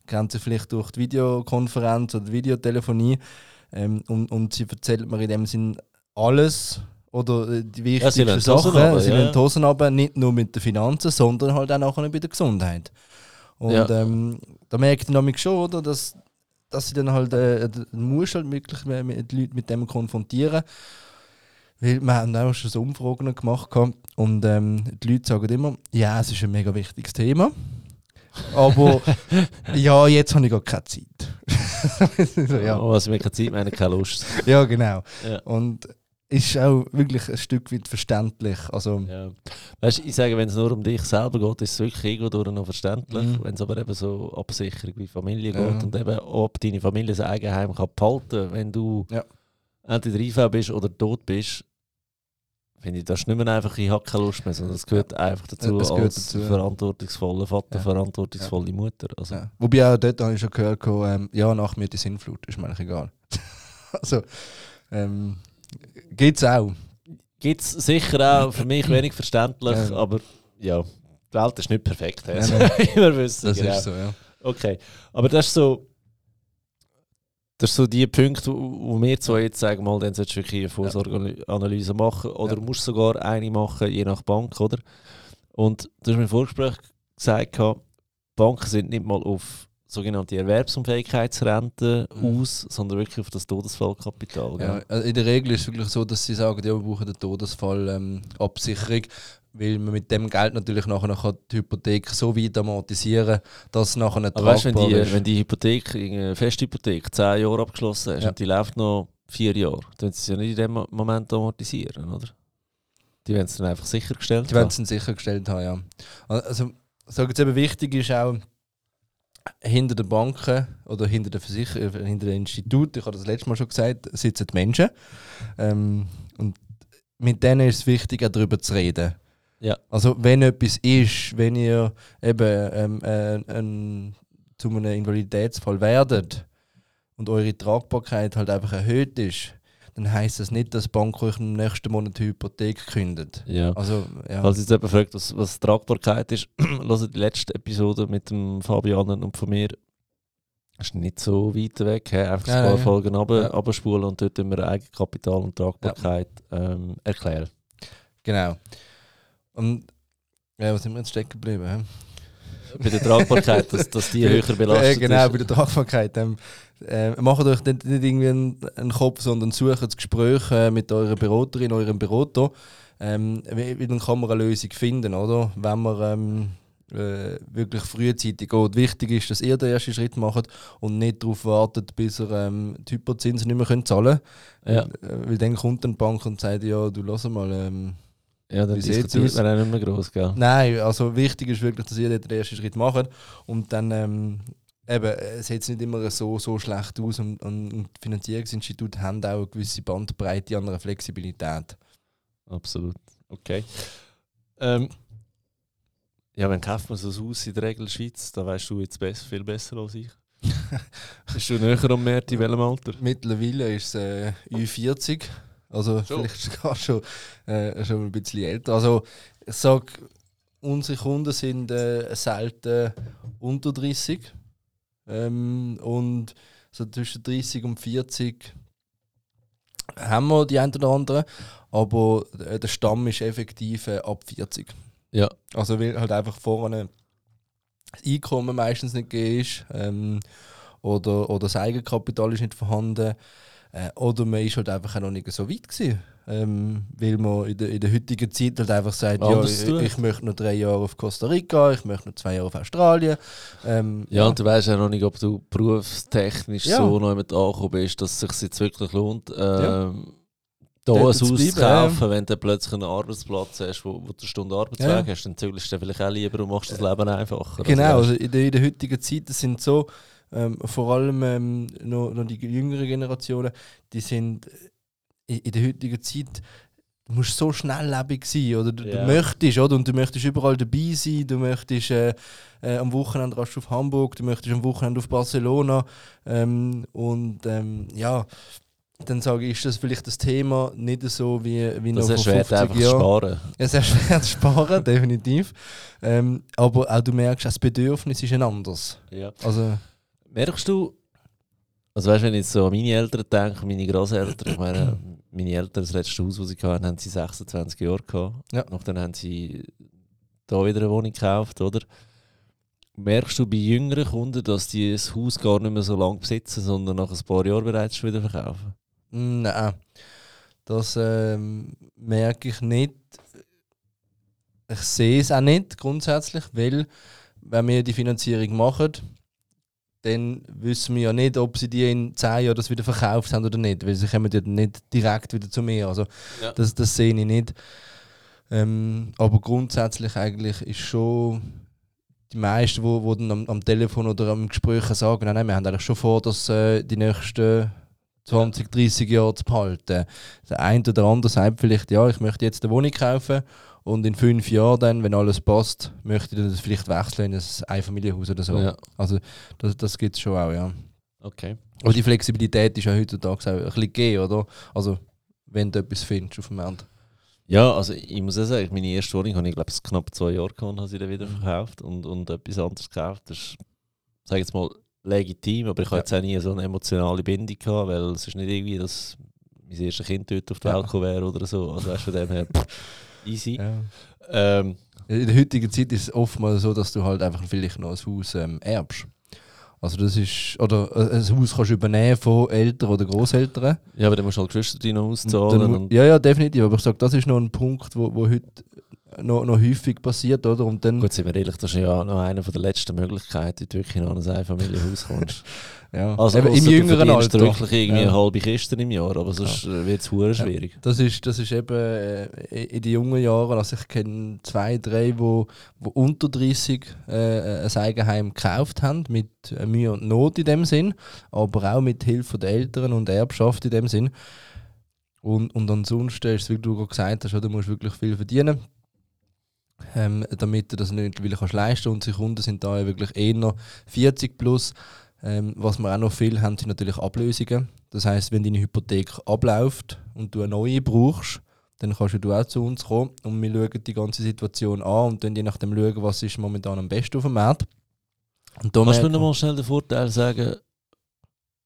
kennt sich vielleicht durch die Videokonferenz oder die Videotelefonie und sie erzählt mir in dem Sinn alles oder die wichtigsten Sachen. Sie lassen die Hosen runter, nicht nur mit den Finanzen, sondern halt auch nachher bei der Gesundheit. Und da merkt man nämlich schon, oder, dass sie dann halt muss halt wirklich die Leute mit dem konfrontieren. Weil wir haben auch schon so Umfragen gemacht und die Leute sagen immer, ja, es ist ein mega wichtiges Thema, aber ja, jetzt habe ich gar keine Zeit. So, ja. Oh, also mit keine Zeit, meine keine Lust. Ja, genau. Ja. Und ist auch wirklich ein Stück weit verständlich. Also, ja. Weißt, ich sage, wenn es nur um dich selber geht, ist es wirklich irgendwo durch noch verständlich. Mhm. Wenn es aber eben so Absicherung wie Familie geht und eben ob deine Familie sein Eigenheim kann behalten, wenn du entweder IV bist oder tot bist, finde ich, das ist nicht mehr einfach, ich habe keine Lust mehr, sondern es gehört einfach dazu, es gehört als dazu. Verantwortungsvoller Vater, verantwortungsvolle Mutter. Also. Ja. Wobei auch dort habe ich schon gehört, nach mir die Sinnflut, ist mir eigentlich egal. Also, gibt es auch. Gibt es sicher auch, für mich wenig verständlich, aber ja, die Welt ist nicht perfekt, also. Wir wissen das genau. Ist so, ja. Okay, aber das ist so... Das sind so die Punkte, wo wir zwei jetzt sagen, mal, dann solltest du wirklich eine Vorsorgeanalyse machen oder musst sogar eine machen, je nach Bank, oder? Und du hast mir im Vorgespräch gesagt, Banken sind nicht mal auf sogenannte Erwerbsunfähigkeitsrenten aus, sondern wirklich auf das Todesfallkapital. Ja, also in der Regel ist es wirklich so, dass sie sagen, ja, wir brauchen eine Todesfallabsicherung, weil man mit dem Geld natürlich nachher noch die Hypothek so weit amortisieren kann, dass es nachher nicht tragbar ist. Aber weißt du, wenn die Hypothek, eine Festhypothek, 10 Jahre abgeschlossen ist und die läuft noch 4 Jahre, dann können sie ja nicht in dem Moment amortisieren, oder? Die werden es dann einfach sichergestellt haben. Die werden es dann sichergestellt haben, ja. Also, sage jetzt eben, wichtig ist auch, hinter den Banken oder hinter den Versicherungen, hinter den Instituten, ich habe das letztes Mal schon gesagt, sitzen die Menschen. Und mit denen ist es wichtig, auch darüber zu reden. Ja. Also wenn etwas ist, wenn ihr eben zu einem Invaliditätsfall werdet und eure Tragbarkeit halt einfach erhöht ist, dann heisst das nicht, dass die Bank euch im nächsten Monat die Hypothek kündet. Ja. Also, ja. Falls jetzt jemand fragt, was Tragbarkeit ist, hört die letzte Episode mit dem Fabio Allen und von mir. Das ist nicht so weit weg, einfach ein paar Folgen runterspulen und dort immer Eigenkapital und Tragbarkeit erklären. Genau. Und ja, was sind wir jetzt stecken geblieben? Bei der Tragbarkeit, dass die höher belastet ist. Genau, bei der Tragbarkeit. Macht euch nicht irgendwie einen Kopf, sondern sucht das Gespräch mit eurer Beraterin, eurem Berater. Dann kann man eine Lösung finden, oder? Wenn man wirklich frühzeitig geht. Wichtig ist, dass ihr den ersten Schritt macht und nicht darauf wartet, bis ihr die Hyperzinsen nicht mehr zahlen könnt. Ja. Weil dann kommt eine Bank und sagt, ja, du lass mal... Ja, dann diskutiert man auch nicht mehr gross, gell? Nein, also wichtig ist wirklich, dass ihr den ersten Schritt macht und dann sieht es nicht immer so schlecht aus und die Finanzierungsinstitute haben auch eine gewisse Bandbreite an einer Flexibilität. Absolut, okay. Ja, wenn kauft man so ein Haus in der Regel in der Schweiz, da weißt du jetzt viel besser als ich. Bist du näher am Markt, in welchem Alter? Mittlerweile ist es Ü40. Also so. Vielleicht sogar schon ein bisschen älter. Also ich sage, unsere Kunden sind selten unter 30 und so zwischen 30 und 40 haben wir die einen oder anderen, aber der Stamm ist effektiv ab 40. Ja. Also weil halt einfach vorne das Einkommen meistens nicht gegeben ist, oder das Eigenkapital ist nicht vorhanden, oder man ist halt einfach auch noch nicht so weit gewesen, weil man in der heutigen Zeit halt einfach sagt, ich möchte noch 3 Jahre auf Costa Rica, ich möchte noch 2 Jahre auf Australien. Und du weißt ja noch nicht, ob du berufstechnisch so noch jemand angekommen bist, dass es sich jetzt wirklich lohnt, da ein Haus zu kaufen, wenn du plötzlich einen Arbeitsplatz hast, wo du Stunde Arbeitsweg hast, dann zügelst du vielleicht auch lieber und machst das Leben einfacher. Genau, also in der heutigen Zeit, das sind so, vor allem noch die jüngeren Generationen, die sind in der heutigen Zeit, du musst so schnelllebig sein, oder du möchtest, oder? Und du möchtest überall dabei sein, du möchtest am Wochenende rast du auf Hamburg, du möchtest am Wochenende auf Barcelona, dann sage ich, ist das vielleicht das Thema nicht so wie noch vor 50 Jahren. Es ist schwer zu sparen, definitiv. Aber auch du merkst, das Bedürfnis ist ein anderes. Ja. Also, merkst du, also weißt, wenn ich jetzt so an meine Eltern denke, meine Großeltern, ich meine, meine Eltern, das letzte Haus, das sie hatten, haben sie 26 Jahre gehabt. Ja. Nachdem haben sie da wieder eine Wohnung gekauft, oder? Merkst du bei jüngeren Kunden, dass die das Haus gar nicht mehr so lange besitzen, sondern nach ein paar Jahren bereits schon wieder verkaufen? Nein, das merke ich nicht. Ich sehe es auch nicht grundsätzlich, weil wenn wir die Finanzierung machen, dann wissen wir ja nicht, ob sie die in 10 Jahren das wieder verkauft haben oder nicht, weil sie kommen ja nicht direkt wieder zu mir. Also ja. Das sehe ich nicht. Aber grundsätzlich eigentlich ist schon die meisten, die dann am Telefon oder am Gespräch sagen, nein, wir haben eigentlich schon vor, dass die nächsten 20, 30 Jahre zu behalten. Der eine oder andere sagt vielleicht, ja, ich möchte jetzt eine Wohnung kaufen und in 5 Jahren, dann, wenn alles passt, möchte ich das vielleicht wechseln in ein Einfamilienhaus oder so. Ja. Also das gibt es schon auch, ja. Okay. Aber die Flexibilität ist ja heutzutage auch ein bisschen gegeben, oder? Also wenn du etwas findest auf dem Markt. Ja, also ich muss auch sagen, meine erste Wohnung habe ich glaube ich knapp 2 Jahre gehabt, habe sie dann wieder verkauft und etwas anderes gekauft. Das ist, sage jetzt mal, legitim, aber ich habe jetzt auch nie so eine emotionale Bindung gehabt, weil es ist nicht irgendwie, dass mein erstes Kind dort auf die Welt gekommen wäre oder so. Also weißt, von dem her easy. Ja. In der heutigen Zeit ist es oftmals so, dass du halt einfach vielleicht noch ein Haus erbst. Also das ist, oder ein Haus kannst du übernehmen von Eltern oder Großeltern. Ja, aber dann musst du halt Geschwister noch auszahlen. Ja, definitiv. Aber ich sage, das ist noch ein Punkt, wo heute noch häufig passiert, oder? Und dann, gut, sind wir ehrlich, das ist ja noch eine der letzten Möglichkeiten, wie du wirklich noch in ein Einfamilienhaus kommst. Ja. Also im jüngeren Alter. Du wirklich irgendwie eine halbe Kiste im Jahr, aber sonst wird es verdammt schwierig. Das ist eben in den jungen Jahren, also ich kenne 2, 3, die unter 30 ein Eigenheim gekauft haben, mit Mühe und Not in dem Sinn, aber auch mit Hilfe der Eltern und der Erbschaft in dem Sinn. Und ansonsten ist es, wie du gerade gesagt hast, du musst wirklich viel verdienen. Damit er das nicht leisten kann. Unsere Kunden sind da ja wirklich eher 40 plus. Was wir auch noch viel haben, sind natürlich Ablösungen. Das heisst, wenn deine Hypothek abläuft und du eine neue brauchst, dann kannst du auch zu uns kommen und wir schauen die ganze Situation an und dann je nachdem schauen, was ist momentan am besten auf dem Markt. Kannst du mir noch mal schnell den Vorteil sagen,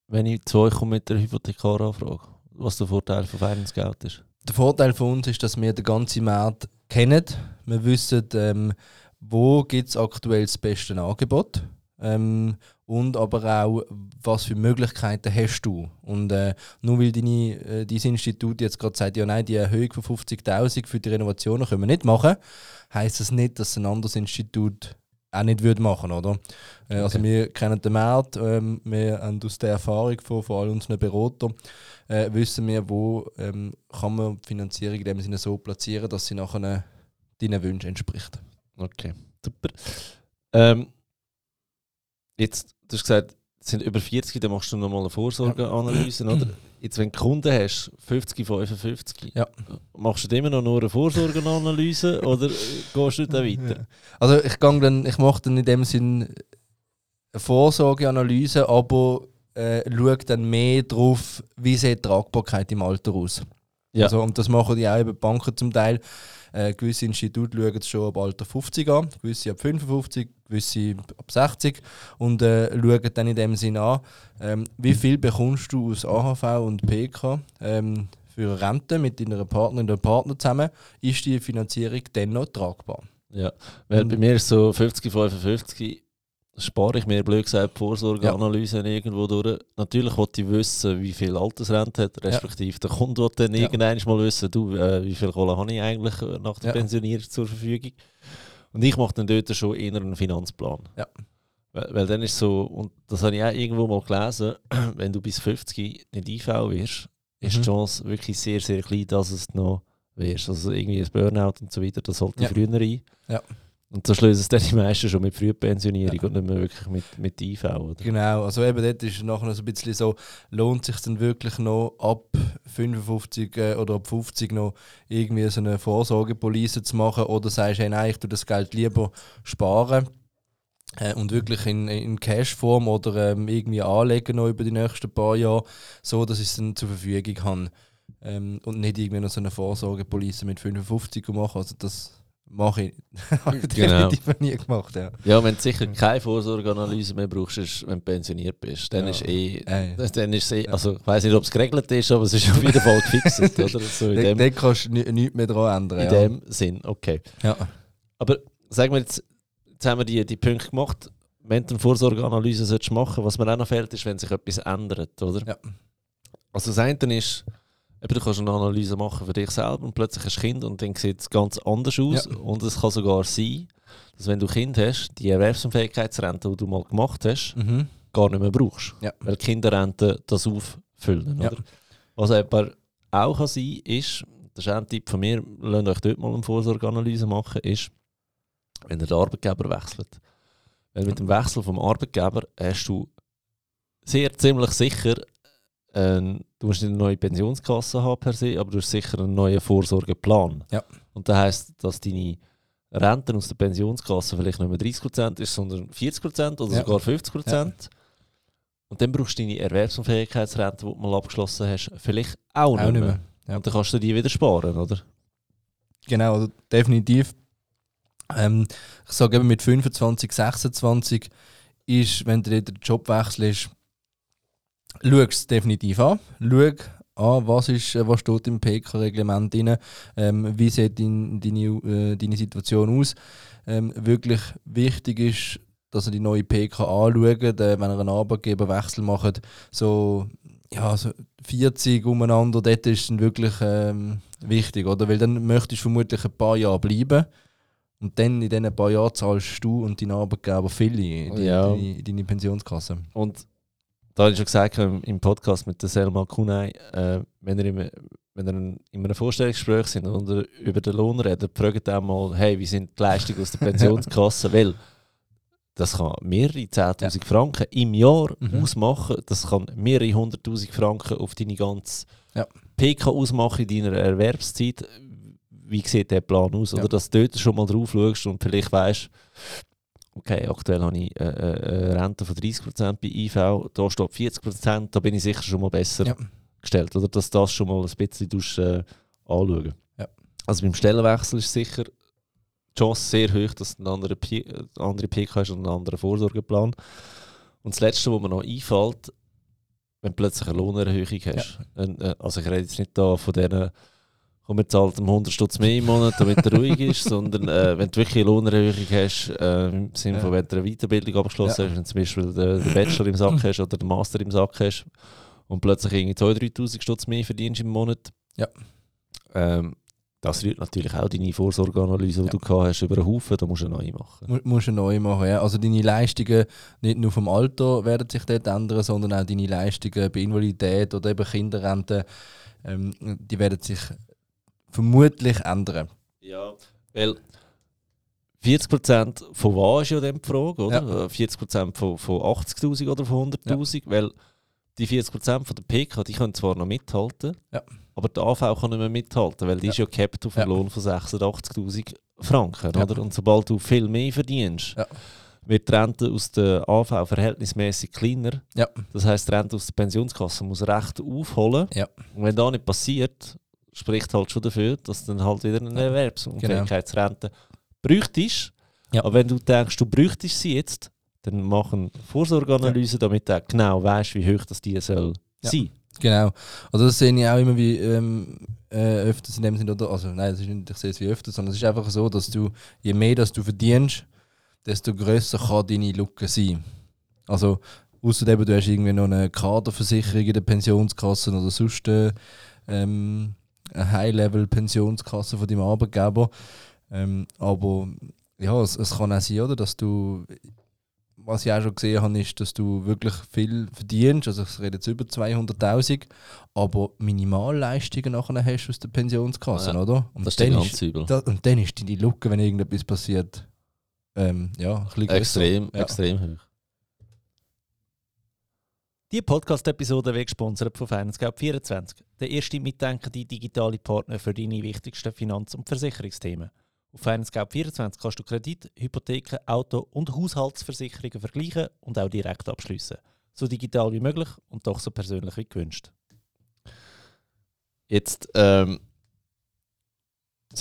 wenn ich zu euch komme mit der Hypothekaranfrage, was der Vorteil von FinanceGap24 ist? Der Vorteil von uns ist, dass wir den ganzen Markt kennen. Wir wissen, wo gibt es aktuell das beste Angebot, und aber auch, was für Möglichkeiten hast du. Und nur weil dein Institut jetzt gerade sagt, ja nein, die Erhöhung von 50'000 für die Renovationen können wir nicht machen, heisst das nicht, dass ein anderes Institut auch nicht würde machen, oder? Also wir kennen den Markt, wir haben aus der Erfahrung von all unseren Beratern, wissen wir, wo kann man die Finanzierung in dem Sinne so platzieren, dass sie nachher deinen Wünschen entspricht. Okay, super. Jetzt, du hast gesagt, es sind über 40, dann machst du nochmal eine Vorsorgeanalyse, oder? Jetzt, wenn du Kunden hast, 50, 55, machst du immer noch nur eine Vorsorgeanalyse oder gehst du dann weiter? Also ich mache dann in dem Sinn eine Vorsorgeanalyse, aber schaue dann mehr darauf, wie sieht die Tragbarkeit im Alter aus. Ja. Also, und das machen die auch über Banken zum Teil. Gewisse Institute schauen es schon ab Alter 50 an, gewisse ab 55, gewisse ab 60 und schauen dann in dem Sinn an, wie viel bekommst du aus AHV und PK für eine Rente mit deiner Partnerin oder Partner zusammen, ist die Finanzierung dann noch tragbar? Ja, weil bei mir ist so 50, 55, spare ich mir, blöd gesagt, Vorsorgeanalysen irgendwo durch. Natürlich wollte ich wissen, wie viel Altersrente hat, respektive der Kunde wollte dann irgendwann mal wissen, du, wie viel Kohle habe ich eigentlich nach der Pensionierung zur Verfügung. Und ich mache dann dort schon eher einen Finanzplan. Ja. Weil dann ist so, und das habe ich auch irgendwo mal gelesen, wenn du bis 50 nicht IV wirst, ist die Chance wirklich sehr, sehr klein, dass es noch wirst. Also irgendwie ein Burnout und so weiter, das sollte früher rein. Ja. Und da schließen es dann die meisten schon mit Frühpensionierung und nicht mehr wirklich mit IV. Oder? Genau, also eben dort ist nachher so ein bisschen so, lohnt es sich dann wirklich noch ab 55 oder ab 50 noch irgendwie so eine Vorsorgepolice zu machen, oder sagst du, hey, nein, ich tue das Geld lieber sparen und wirklich in Cashform oder irgendwie anlegen noch über die nächsten paar Jahre, so dass ich es dann zur Verfügung habe. Und nicht irgendwie noch so eine Vorsorgepolice mit 55 machen, also das... mache ich. Genau. Die habe ich nie gemacht, Ja, wenn du sicher keine Vorsorgeanalyse mehr brauchst, ist, wenn du pensioniert bist, dann ist eh... Also, ich weiss nicht, ob es geregelt ist, aber es ist auf jeden Fall gefixt. Oder? So in dem, dann kannst du nichts mehr daran ändern. In dem Sinn, okay. Ja. Aber sagen wir jetzt haben wir die Punkte gemacht, wenn du eine Vorsorgeanalyse machen solltest, was mir auch noch fehlt, ist, wenn sich etwas ändert, oder? Ja. Also das eine ist... Du kannst eine Analyse machen für dich selber und plötzlich hast du Kind und dann sieht es ganz anders aus. Ja. Und es kann sogar sein, dass wenn du Kind hast, die Erwerbsunfähigkeitsrente, die du mal gemacht hast, gar nicht mehr brauchst. Ja. Weil Kinderrenten das auffüllen. Ja. Oder? Was aber auch kann sein ist, das ist ein Tipp von mir, lasst euch dort mal eine Vorsorgeanalyse machen, ist, wenn ihr den Arbeitgeber wechselt. Weil mit dem Wechsel vom Arbeitgeber hast du ziemlich sicher, du musst nicht eine neue Pensionskasse haben per se, aber du hast sicher einen neuen Vorsorgeplan. Ja. Und das heisst, dass deine Renten aus der Pensionskasse vielleicht nicht mehr 30% ist, sondern 40% oder sogar 50%. Ja. Und dann brauchst du deine Erwerbsunfähigkeitsrente, die du mal abgeschlossen hast, vielleicht auch nicht mehr. Ja. Und dann kannst du die wieder sparen, oder? Genau, also definitiv. Ich sage eben, mit 25, 26 ist, wenn du den Job wechselst, schau es definitiv an. Schau an, was steht im PK-Reglement drin, wie sieht deine Situation aus. Wirklich wichtig ist, dass ihr die neue PK anschaut, wenn ihr einen Arbeitgeberwechsel macht, so 40 umeinander, dort ist dann wirklich wichtig, oder? Weil dann möchtest du vermutlich ein paar Jahre bleiben. Und dann in diesen paar Jahren zahlst du und dein Arbeitgeber viel in deine Pensionskasse. Und da habe ich schon gesagt im Podcast mit der Selma Kunai, wenn ihr in einem Vorstellungsgespräch sind und über den Lohn redet, fragt ihr mal, hey, wie sind die Leistungen aus der Pensionskasse? Weil das kann mehrere 10'000 Franken im Jahr ausmachen. Das kann mehrere 100'000 Franken auf deine ganze PK ausmachen in deiner Erwerbszeit. Wie sieht der Plan aus? Oder dass du dort schon mal drauf schaust und vielleicht weisst, okay, aktuell habe ich eine Rente von 30% bei IV, da steht 40%, da bin ich sicher schon mal besser gestellt. Oder dass das schon mal ein bisschen anschauen. Ja. Also beim Stellenwechsel ist sicher die Chance sehr hoch, dass du einen andere PK hast und einen anderen Vorsorgeplan. Und das Letzte, was mir noch einfällt, wenn du plötzlich eine Lohnerhöhung hast. Ja. Also ich rede jetzt nicht da von diesen... Komm, wir zahlen 100 Stutz mehr im Monat, damit er ruhig ist, sondern wenn du wirklich eine Lohnerhöhung hast, im Sinne von, wenn du eine Weiterbildung abgeschlossen hast, wenn du zum Beispiel den Bachelor im Sack hast oder den Master im Sack hast und plötzlich irgendwie 2'000-3'000 Stutz mehr verdienst im Monat, das rührt natürlich auch deine Vorsorgeanalyse, die du gehabt hast, über einen Haufen, da musst du eine neue machen. Musst du eine neue machen, ja. Also deine Leistungen nicht nur vom Alter werden sich dort ändern, sondern auch deine Leistungen bei Invalidität oder eben Kinderrente, die werden sich vermutlich ändern. Ja, weil 40% von was ist ja dann die Frage, oder? Ja. 40% von 80'000 oder von 100'000, weil die 40% von der PK, die können zwar noch mithalten, aber die AV kann nicht mehr mithalten, weil die ist ja capped auf einen Lohn von 86'000 Franken, oder? Und sobald du viel mehr verdienst, wird die Rente aus der AV verhältnismäßig kleiner. Ja. Das heisst, die Rente aus der Pensionskasse muss recht aufholen. Ja. Und wenn das nicht passiert, spricht halt schon dafür, dass du dann halt wieder eine Erwerbsunfähigkeitsrente bräuchtest. Ja. Aber wenn du denkst, du bräuchtest sie jetzt, dann mach eine Vorsorgeanalyse, damit du genau weißt, wie hoch das die soll sein. Genau. Also das sehe ich auch immer wie öfters in dem Sinne, also nein, das ist nicht, ich sehe es wie öfters, sondern es ist einfach so, dass du, je mehr dass du verdienst, desto grösser kann deine Lücke sein. Also außerdem, du hast irgendwie noch eine Kaderversicherung in der Pensionskasse oder sonst eine High-Level-Pensionskasse von deinem Arbeitgeber. Aber ja, es kann auch sein, oder, dass du, was ich auch schon gesehen habe, ist, dass du wirklich viel verdienst, also ich rede jetzt über 200'000, aber Minimalleistungen nachher hast aus der Pensionskasse, ja, oder? Und das ist ganz übel. Und dann ist deine Lücke, wenn irgendetwas passiert, ein bisschen extrem, größer. Extrem hoch. Die Podcast-Episode wird gesponsert von FinanceGap24, der erste mitdenkende digitale Partner für deine wichtigsten Finanz- und Versicherungsthemen. Auf FinanceGap24 kannst du Kredit, Hypotheken, Auto- und Haushaltsversicherungen vergleichen und auch direkt abschliessen. So digital wie möglich und doch so persönlich wie gewünscht. Jetzt, sind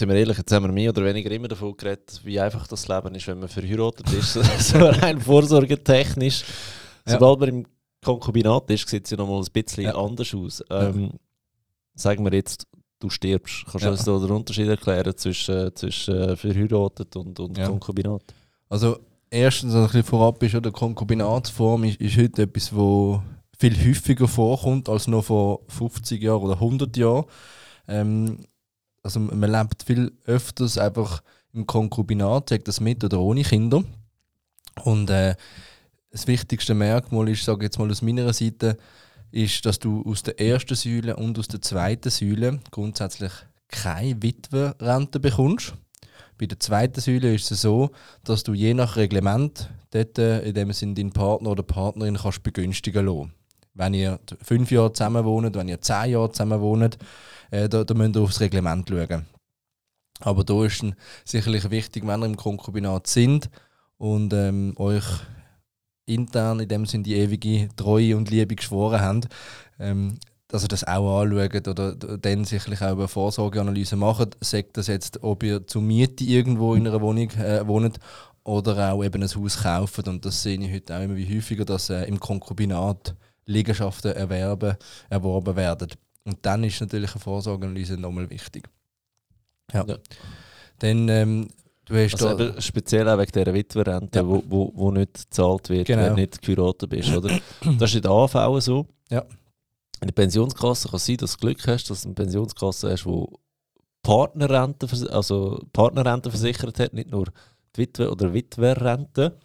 wir ehrlich, jetzt haben wir mehr oder weniger immer davon geredet, wie einfach das Leben ist, wenn man verheiratet ist. So rein vorsorgetechnisch. Ja. Sobald man im Konkubinat ist, sieht es ja noch mal ein bisschen anders aus. Sagen wir jetzt, du stirbst. Kannst du uns da den Unterschied erklären zwischen verheiratet und Konkubinat? Also erstens, ein bisschen vorab ist, oder Konkubinatsform ist heute etwas, wo viel häufiger vorkommt als noch vor 50 Jahren oder 100 Jahren. Also man lebt viel öfters einfach im Konkubinat, sagt das mit oder ohne Kinder. Und das wichtigste Merkmal ist, sage jetzt mal aus meiner Seite, ist, dass du aus der ersten Säule und aus der zweiten Säule grundsätzlich keine Witwenrente bekommst. Bei der zweiten Säule ist es so, dass du je nach Reglement dort, in dem Sinne deinen Partner oder Partnerin kannst begünstigen lassen. Wenn ihr 5 Jahre zusammen wohnt, wenn ihr 10 Jahre zusammen wohnt, da müsst ihr aufs Reglement schauen. Aber da ist sicherlich wichtig, wenn ihr im Konkubinat sind und euch intern, in dem Sinne die ewige Treue und Liebe geschworen haben, dass ihr das auch anschaut oder dann sicherlich auch eine Vorsorgeanalyse macht. Sagt das jetzt, ob ihr zur Miete irgendwo in einer Wohnung wohnt oder auch eben ein Haus kauft. Und das sehe ich heute auch immer wie häufiger, dass im Konkubinat Liegenschaften erworben werden. Und dann ist natürlich eine Vorsorgeanalyse nochmal wichtig. Ja. Ja. Dann, du hast also da speziell auch wegen dieser Witwenrente, die wo nicht gezahlt wird, genau, wenn du nicht geheiratet bist. Oder? Das ist in der AV so. Ja. In der Pensionskasse kann es sein, dass du Glück hast, dass du eine Pensionskasse hast, die Partnerrente versichert hat, nicht nur die Witwe- oder Witwerrente.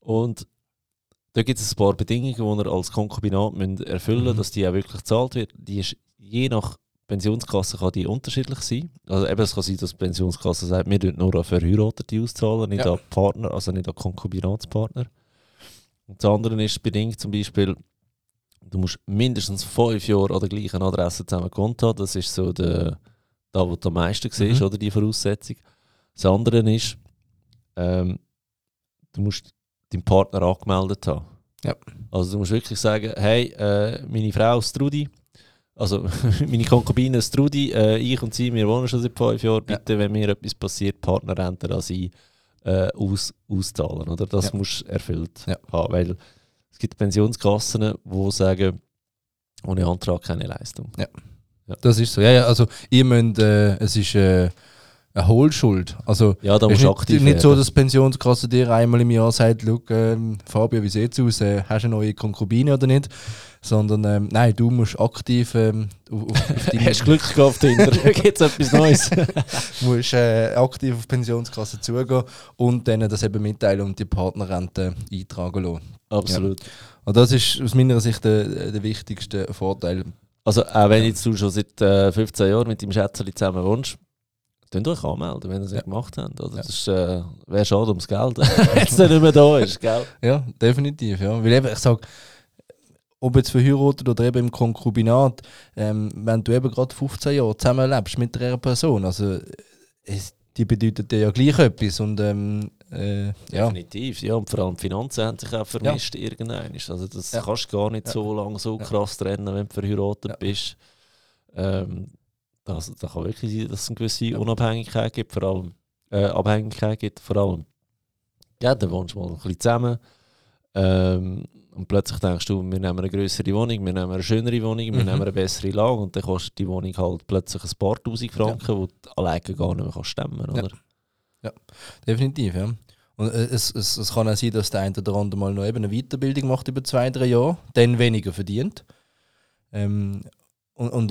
Und da gibt es ein paar Bedingungen, die ihr als Konkubinat erfüllen müsst, dass die auch wirklich gezahlt wird. Die ist je nach Pensionskasse kann die unterschiedlich sein. Also eben, es kann sein, dass die Pensionskasse sagt, wir dürfen nur an Verheiratete auszahlen, nicht an Partner, also nicht an Konkubinatspartner. Und das andere ist bedingt zum Beispiel, du musst mindestens 5 Jahre an der gleichen Adresse zusammen gewohnt haben. Das ist so da, wo du am meisten siehst, oder die Voraussetzung. Das andere ist, du musst deinen Partner angemeldet haben. Ja. Also du musst wirklich sagen, hey, meine Frau Strudi, also meine Konkubine Strudi, ich und sie, wir wohnen schon seit 5 Jahren, bitte, wenn mir etwas passiert, Partnerrente an sie auszahlen. Oder? Das musst du erfüllt haben, weil es gibt Pensionskassen, die sagen, ohne Antrag keine Leistung. Ja, ja. Das ist so. Ja, also ihr müsst, es ist eine Hohlschuld. Also ja, da musst du aktiv werden. Nicht so, dass die Pensionskasse dir einmal im Jahr sagt, Fabio, wie sieht es aus? Hast du eine neue Konkubine oder nicht? Sondern nein, du musst aktiv auf deine... Hast Glück gehabt, Tinder? Gibt es etwas Neues? Du musst aktiv auf die Pensionskasse zugehen und denen das eben mitteilen und die Partnerrente eintragen lassen. Absolut. Ja. Und das ist aus meiner Sicht der wichtigste Vorteil. Also auch wenn jetzt du schon seit 15 Jahren mit deinem Schätzchen zusammen wohnst, dann euch anmelden, wenn ihr es nicht gemacht habt. Oder? Ja. Das wäre schade ums Geld, wenn es nicht mehr da ist. Gell? Ja, definitiv. Ja. Weil eben, ich sage, ob jetzt verheiratet oder eben im Konkubinat, wenn du eben gerade 15 Jahre zusammenlebst mit einer Person, also die bedeutet dir ja gleich etwas. Und, definitiv, ja. Und vor allem die Finanzen haben sich auch vermischt irgendwann. Also das kannst du gar nicht so lange so krass trennen, wenn du verheiratet bist. Da kann wirklich sein, dass es eine gewisse Unabhängigkeit gibt, vor allem Abhängigkeit gibt, vor allem. Ja, dann wohnst du mal ein bisschen zusammen und plötzlich denkst du, wir nehmen eine größere Wohnung, wir nehmen eine schönere Wohnung, wir nehmen eine bessere Lage und dann kostet die Wohnung halt plötzlich ein paar 1000 Franken, die du alleine gar nicht mehr stemmen kannst, oder? Ja, definitiv, ja. Und es kann auch sein, dass der eine oder andere mal noch eben eine Weiterbildung macht über 2-3 Jahre, dann weniger verdient. Und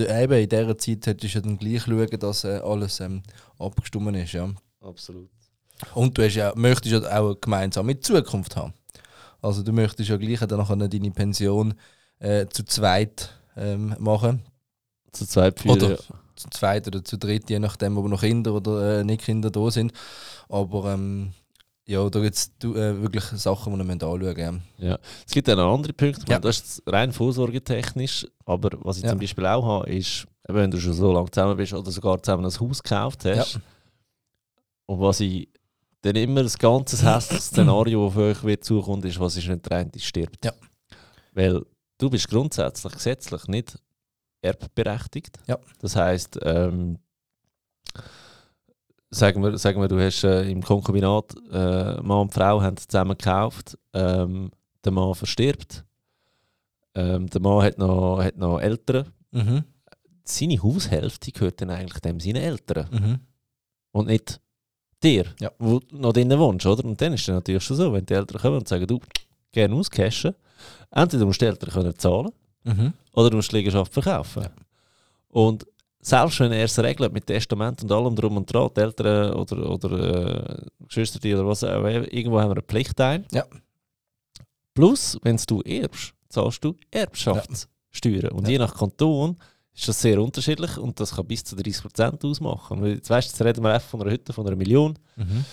eben in dieser Zeit solltest du dann gleich schauen, dass alles abgestimmt ist. Ja. Absolut. Und du möchtest ja auch eine gemeinsame Zukunft haben. Also du möchtest ja gleich dann nachher deine Pension zu zweit machen. Zu zweit für oder ja. Zu zweit oder zu dritt, je nachdem, ob noch Kinder oder nicht Kinder da sind. Aber ja, da gibt es wirklich Sachen, die wir anschauen. Ja. Es gibt auch noch andere Punkte, ja. Das ist rein vorsorgetechnisch. Aber was ich zum Beispiel auch habe, ist, wenn du schon so lange zusammen bist oder sogar zusammen ein Haus gekauft hast, und was ich dann immer das ganze hässliche Szenario, das für euch wird zukommt, ist, was ist, wenn der eine stirbt. Ja. Weil du bist grundsätzlich gesetzlich nicht erbberechtigt. Ja. Das heisst, sagen wir, du hast im Konkubinat Mann und Frau haben zusammen gekauft, der Mann verstirbt, der Mann hat noch Eltern. Mhm. Seine Haushälfte gehört dann eigentlich dem seinen Eltern. Mhm. Und nicht dir, wo du noch drinnen wohnst. Oder? Und dann ist es natürlich schon so, wenn die Eltern kommen und sagen, du, gerne auscashen. Entweder musst du die Eltern können zahlen, oder du musst die Liegenschaft verkaufen. Ja. Und selbst wenn er es regelt mit Testament und allem drum und dran, die Eltern oder Geschwister oder was auch immer, irgendwo haben wir eine Pflicht ein. Ja. Plus, wenn du erbst, zahlst du Erbschaftssteuern. Ja. Und je nach Kanton ist das sehr unterschiedlich und das kann bis zu 30% ausmachen. Jetzt weißt du, jetzt reden wir einfach von einer Hütte, von 1 Million. Mhm.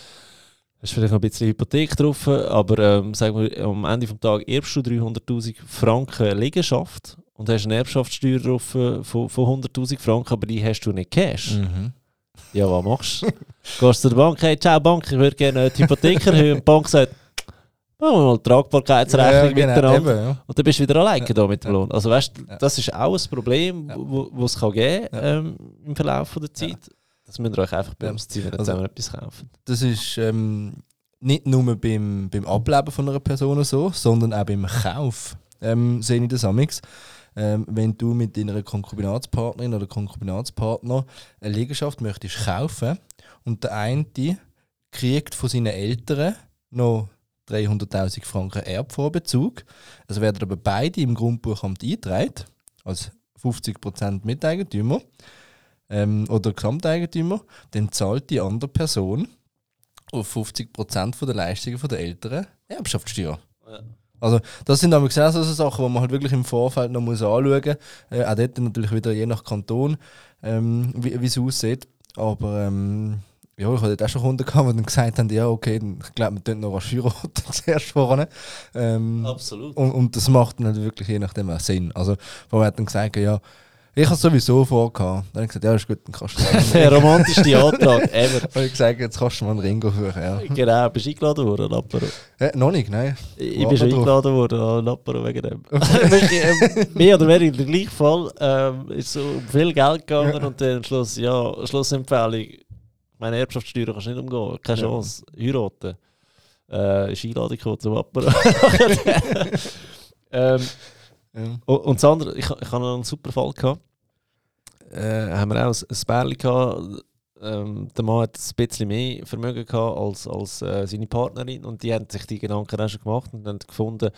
Da ist vielleicht noch ein bisschen Hypothek drauf, aber sagen wir, am Ende des Tages erbst du 300'000 Franken Liegenschaft und hast eine Erbschaftssteuer drauf von 100'000 Franken, aber die hast du nicht Cash. Mhm. Ja, was machst du? Gehst du zur Bank, hey, ciao Bank, ich würde gerne die Hypothek erhöhen. Und die Bank sagt, machen wir mal die Tragbarkeitsrechnung miteinander. Eben, ja. Und dann bist du wieder alleine da mit dem Lohn. Also weißt, das ist auch ein Problem, das es geben kann im Verlauf der Zeit. Ja. Das müsst ihr euch einfach bei uns ziehen, wenn ihr zusammen etwas kaufen. Das ist nicht nur beim Ableben von einer Person so, sondern auch beim Kauf. Sehe ich das amix. Wenn du mit deiner Konkubinatspartnerin oder Konkubinatspartner eine Liegenschaft möchtest kaufen und der eine kriegt von seinen Eltern noch 300'000 Franken Erbvorbezug, also werden aber beide im Grundbuchamt eingetragen, als 50% Miteigentümer, oder Gesamteigentümer, dann zahlt die andere Person auf 50% von der Leistungen der Eltern Erbschaftssteuer. Ja. Also das sind auch so Sachen, die man halt wirklich im Vorfeld noch anschauen muss. Auch dort natürlich wieder je nach Kanton, wie es aussieht. Aber ja, ich hatte dort auch schon Kunden gehabt, die dann gesagt haben, ja okay, dann, ich glaube, wir tun noch was heiraten zuerst vorne. Absolut. Und das macht dann halt wirklich je nachdem auch Sinn. Also man hat dann gesagt, ja, ich habe es sowieso vorgehabt. Dann habe ich gesagt, ja, ist gut, dann kannst du den romantischste Antrag ever. Habe ich gesagt, jetzt kannst du mal einen Ringo führen. Ja. Genau, bist du eingeladen worden, Lapero? Noch nicht, nein. Ich bin schon eingeladen worden, an Lapero wegen dem. Mehr oder weniger in dem gleichen Fall. Ist so um viel Geld gegangen und dann am Schluss, Schlussempfehlung. Meine Erbschaftssteuer kannst du nicht umgehen, keine Chance. Heiraten. Ist Einladung gekommen zum Lapero. Und das andere, ich habe noch einen super Fall gehabt. Haben wir auch ein Bärchen gehabt. Der Mann hat ein bisschen mehr Vermögen gehabt als seine Partnerin und die haben sich die Gedanken auch schon gemacht und haben gefunden,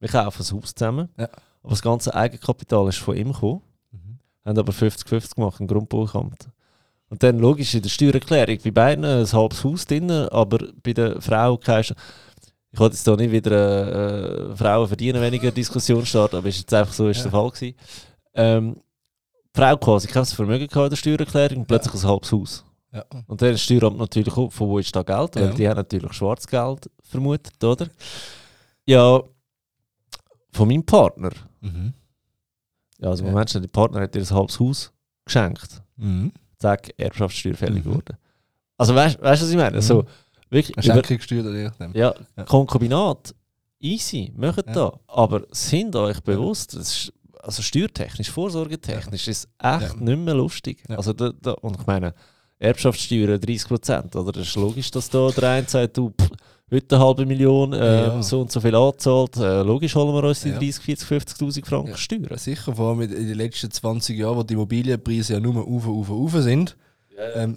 wir kaufen ein Haus zusammen. Ja. Aber das ganze Eigenkapital ist von ihm gekommen. Haben aber 50-50 gemacht im Grundbuchamt. Und dann logisch in der Steuererklärung bei beiden ein halbes Haus drin, aber bei der Frau keine. Ich wollte jetzt hier nicht wieder Frauen verdienen weniger Diskussion starten, aber ist jetzt einfach so ist der Fall gewesen. Die Frau quasi kein Vermögen in der Steuererklärung und plötzlich ein halbes Haus. Ja. Und dann ist das Steueramt natürlich auch, von wo ist da Geld? Weil die haben natürlich Schwarzgeld vermutet, oder? Ja, von meinem Partner. Mhm. Ja, also Moment, der Partner hat dir ein halbes Haus geschenkt. Mhm. Zack, Erbschaftssteuer fällig geworden. Also weißt du, was ich meine? So, Schenkungssteuer oder Konkubinat, easy, macht da. Aber sind euch bewusst, das ist, also steuertechnisch, vorsorgetechnisch, ist echt nicht mehr lustig. Ja. Also und ich meine, Erbschaftssteuer 30%, oder? Das ist logisch, dass da der eine sagt, du, heute eine 1,5 Million, so und so viel angezahlt, logisch holen wir uns die 30, 40, 50'000 Franken Steuern. Sicher, vor allem in den letzten 20 Jahren, wo die Immobilienpreise ja nur auf sind.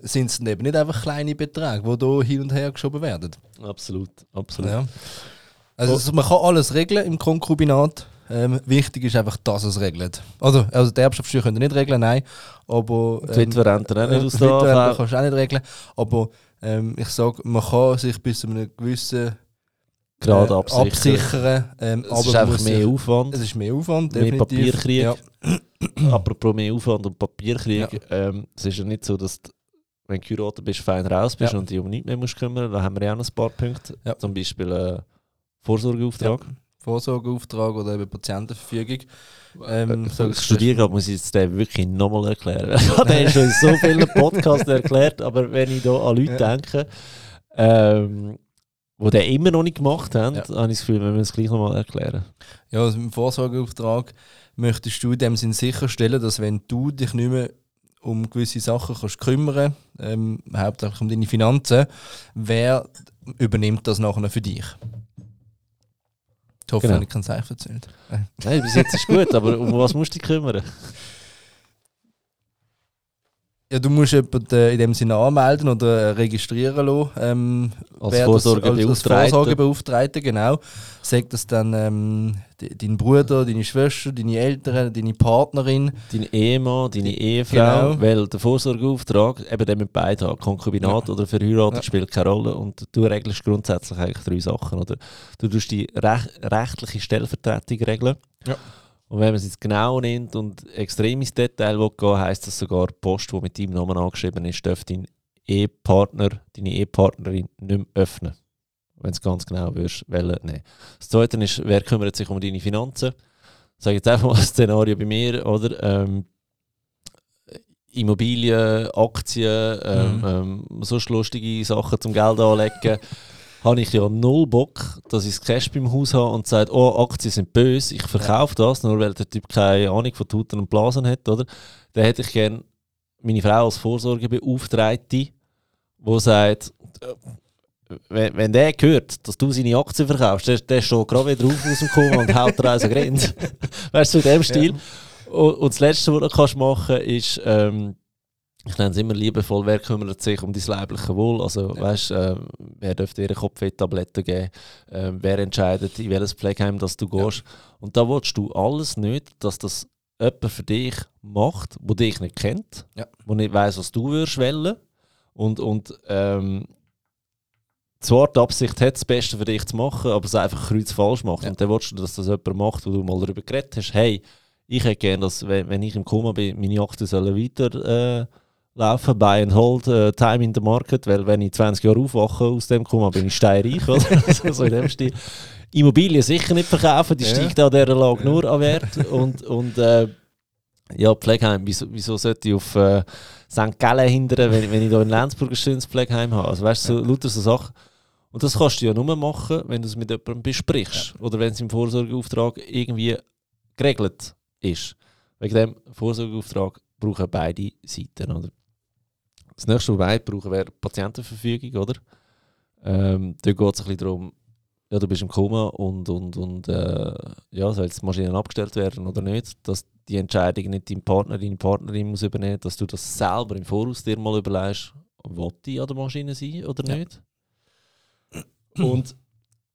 sind es eben nicht einfach kleine Beträge, die hier hin und her geschoben werden. Absolut, absolut. Ja. Also man kann alles regeln im Konkubinat. Wichtig ist einfach, dass es regelt. Also die Erbschaftssteuer könnt ihr nicht regeln, nein. Aber die Witwerrente kannst du auch nicht regeln. Aber ich sage, man kann sich bis zu einem gewissen Grad absichern. Es ist einfach mehr Aufwand. Es ist mehr Aufwand, definitiv. Mehr Papierkrieg. Ja. Apropos mehr Aufwand und Papierkrieg. Ja. Es ist ja nicht so, dass du, wenn du geheiratet bist, fein raus bist und dich um nichts mehr musst kümmern. Da haben wir ja auch noch ein paar Punkte. Ja. Zum Beispiel Vorsorgeauftrag. Ja. Vorsorgeauftrag oder eben Patientenverfügung. Ich studiere gerade, muss ich jetzt den wirklich nochmal erklären. Der ist schon in so vielen Podcasts erklärt, aber wenn ich hier an Leute denke, die den immer noch nicht gemacht haben, habe ich das Gefühl, wir müssen es gleich nochmal erklären. Ja, also im Vorsorgeauftrag möchtest du in dem Sinn sicherstellen, dass wenn du dich nicht mehr um gewisse Sachen kannst kümmern, hauptsächlich um deine Finanzen, wer übernimmt das nachher für dich? Ich hoffe, ich kann es euch erzählen. Nein, bis jetzt ist gut, aber um was musst du dich kümmern? Ja, du musst jemanden in dem Sinne anmelden oder registrieren lassen. Als Vorsorgebeauftragter, genau. Sag das dann dein Bruder, deine Schwester, deine Eltern, deine Partnerin. Dein Ehemann, deine Ehefrau. Genau. Weil der Vorsorgeauftrag, eben der mit beiden hat, Konkubinat oder verheiratet, spielt keine Rolle. Und du regelst grundsätzlich eigentlich drei Sachen. Oder? Du tust die rechtliche Stellvertretung regeln. Ja. Und wenn man es jetzt genau nimmt und extrem ins Detail gehen will, heisst das sogar, die Post, die mit deinem Namen angeschrieben ist, darf dein E-Partner, deine E-Partnerin nicht mehr öffnen. Wenn du es ganz genau würdest, welche nehmen. Das Zweite ist, wer kümmert sich um deine Finanzen? Ich sage jetzt einfach mal ein Szenario bei mir, oder? Immobilien, Aktien, sonst lustige Sachen zum Geld anlegen. Habe ich ja null Bock, dass ich das Cash beim Haus habe und sage, oh, Aktien sind böse, ich verkaufe das, nur weil der Typ keine Ahnung von Tuten und Blasen hat, oder? Dann hätte ich gerne meine Frau als Vorsorgebeauftragte, die sagt, wenn der hört, dass du seine Aktien verkaufst, der steht gerade wieder auf aus dem Koma und haut dir also Grenzen. Weißt du, in dem Stil. Ja. Und das Letzte, was du kannst machen kannst, ist, ich nenne es immer liebevoll, wer kümmert sich um dein leibliche Wohl? Also, weißt, wer dürfte dir Kopfweh-Tabletten geben? Wer entscheidet, in welches Pflegeheim dass du gehst? Und da willst du alles nicht, dass das jemand für dich macht, der dich nicht kennt, der nicht weiss, was du würdest wollen. Und zwar die Absicht hat, das Beste für dich zu machen, aber es einfach kreuz falsch macht. Ja. Und dann willst du, dass das jemand macht, wo du mal darüber geredet hast, hey, ich hätte gerne, dass, wenn ich im Koma bin, meine Aktien sollen weiter laufen, buy and hold, time in the market, weil wenn ich 20 Jahre aufwache aus dem Koma, bin ich steinreich, oder? So in dem Stil. Immobilien sicher nicht verkaufen, die steigt an dieser Lage nur an Wert. Und Pflegeheim, wieso sollte ich auf St. Gallen hindern, wenn ich hier in Lenzburg ein schönes Pflegeheim habe? Also weißt du, so, lauter so Sachen. Und das kannst du ja nur machen, wenn du es mit jemandem besprichst. Ja. Oder wenn es im Vorsorgeauftrag irgendwie geregelt ist. Wegen dem Vorsorgeauftrag brauchen beide Seiten, oder? Das nächste, was wir brauchen, wäre Patientenverfügung, oder? Da geht es ein bisschen darum, ja, du bist im Koma und soll jetzt die Maschinen abgestellt werden oder nicht, dass die Entscheidung nicht dein Partner, deine Partnerin muss übernehmen, dass du das selber im Voraus dir mal überlegst, will ich an der Maschine sein oder nicht. Ja. Und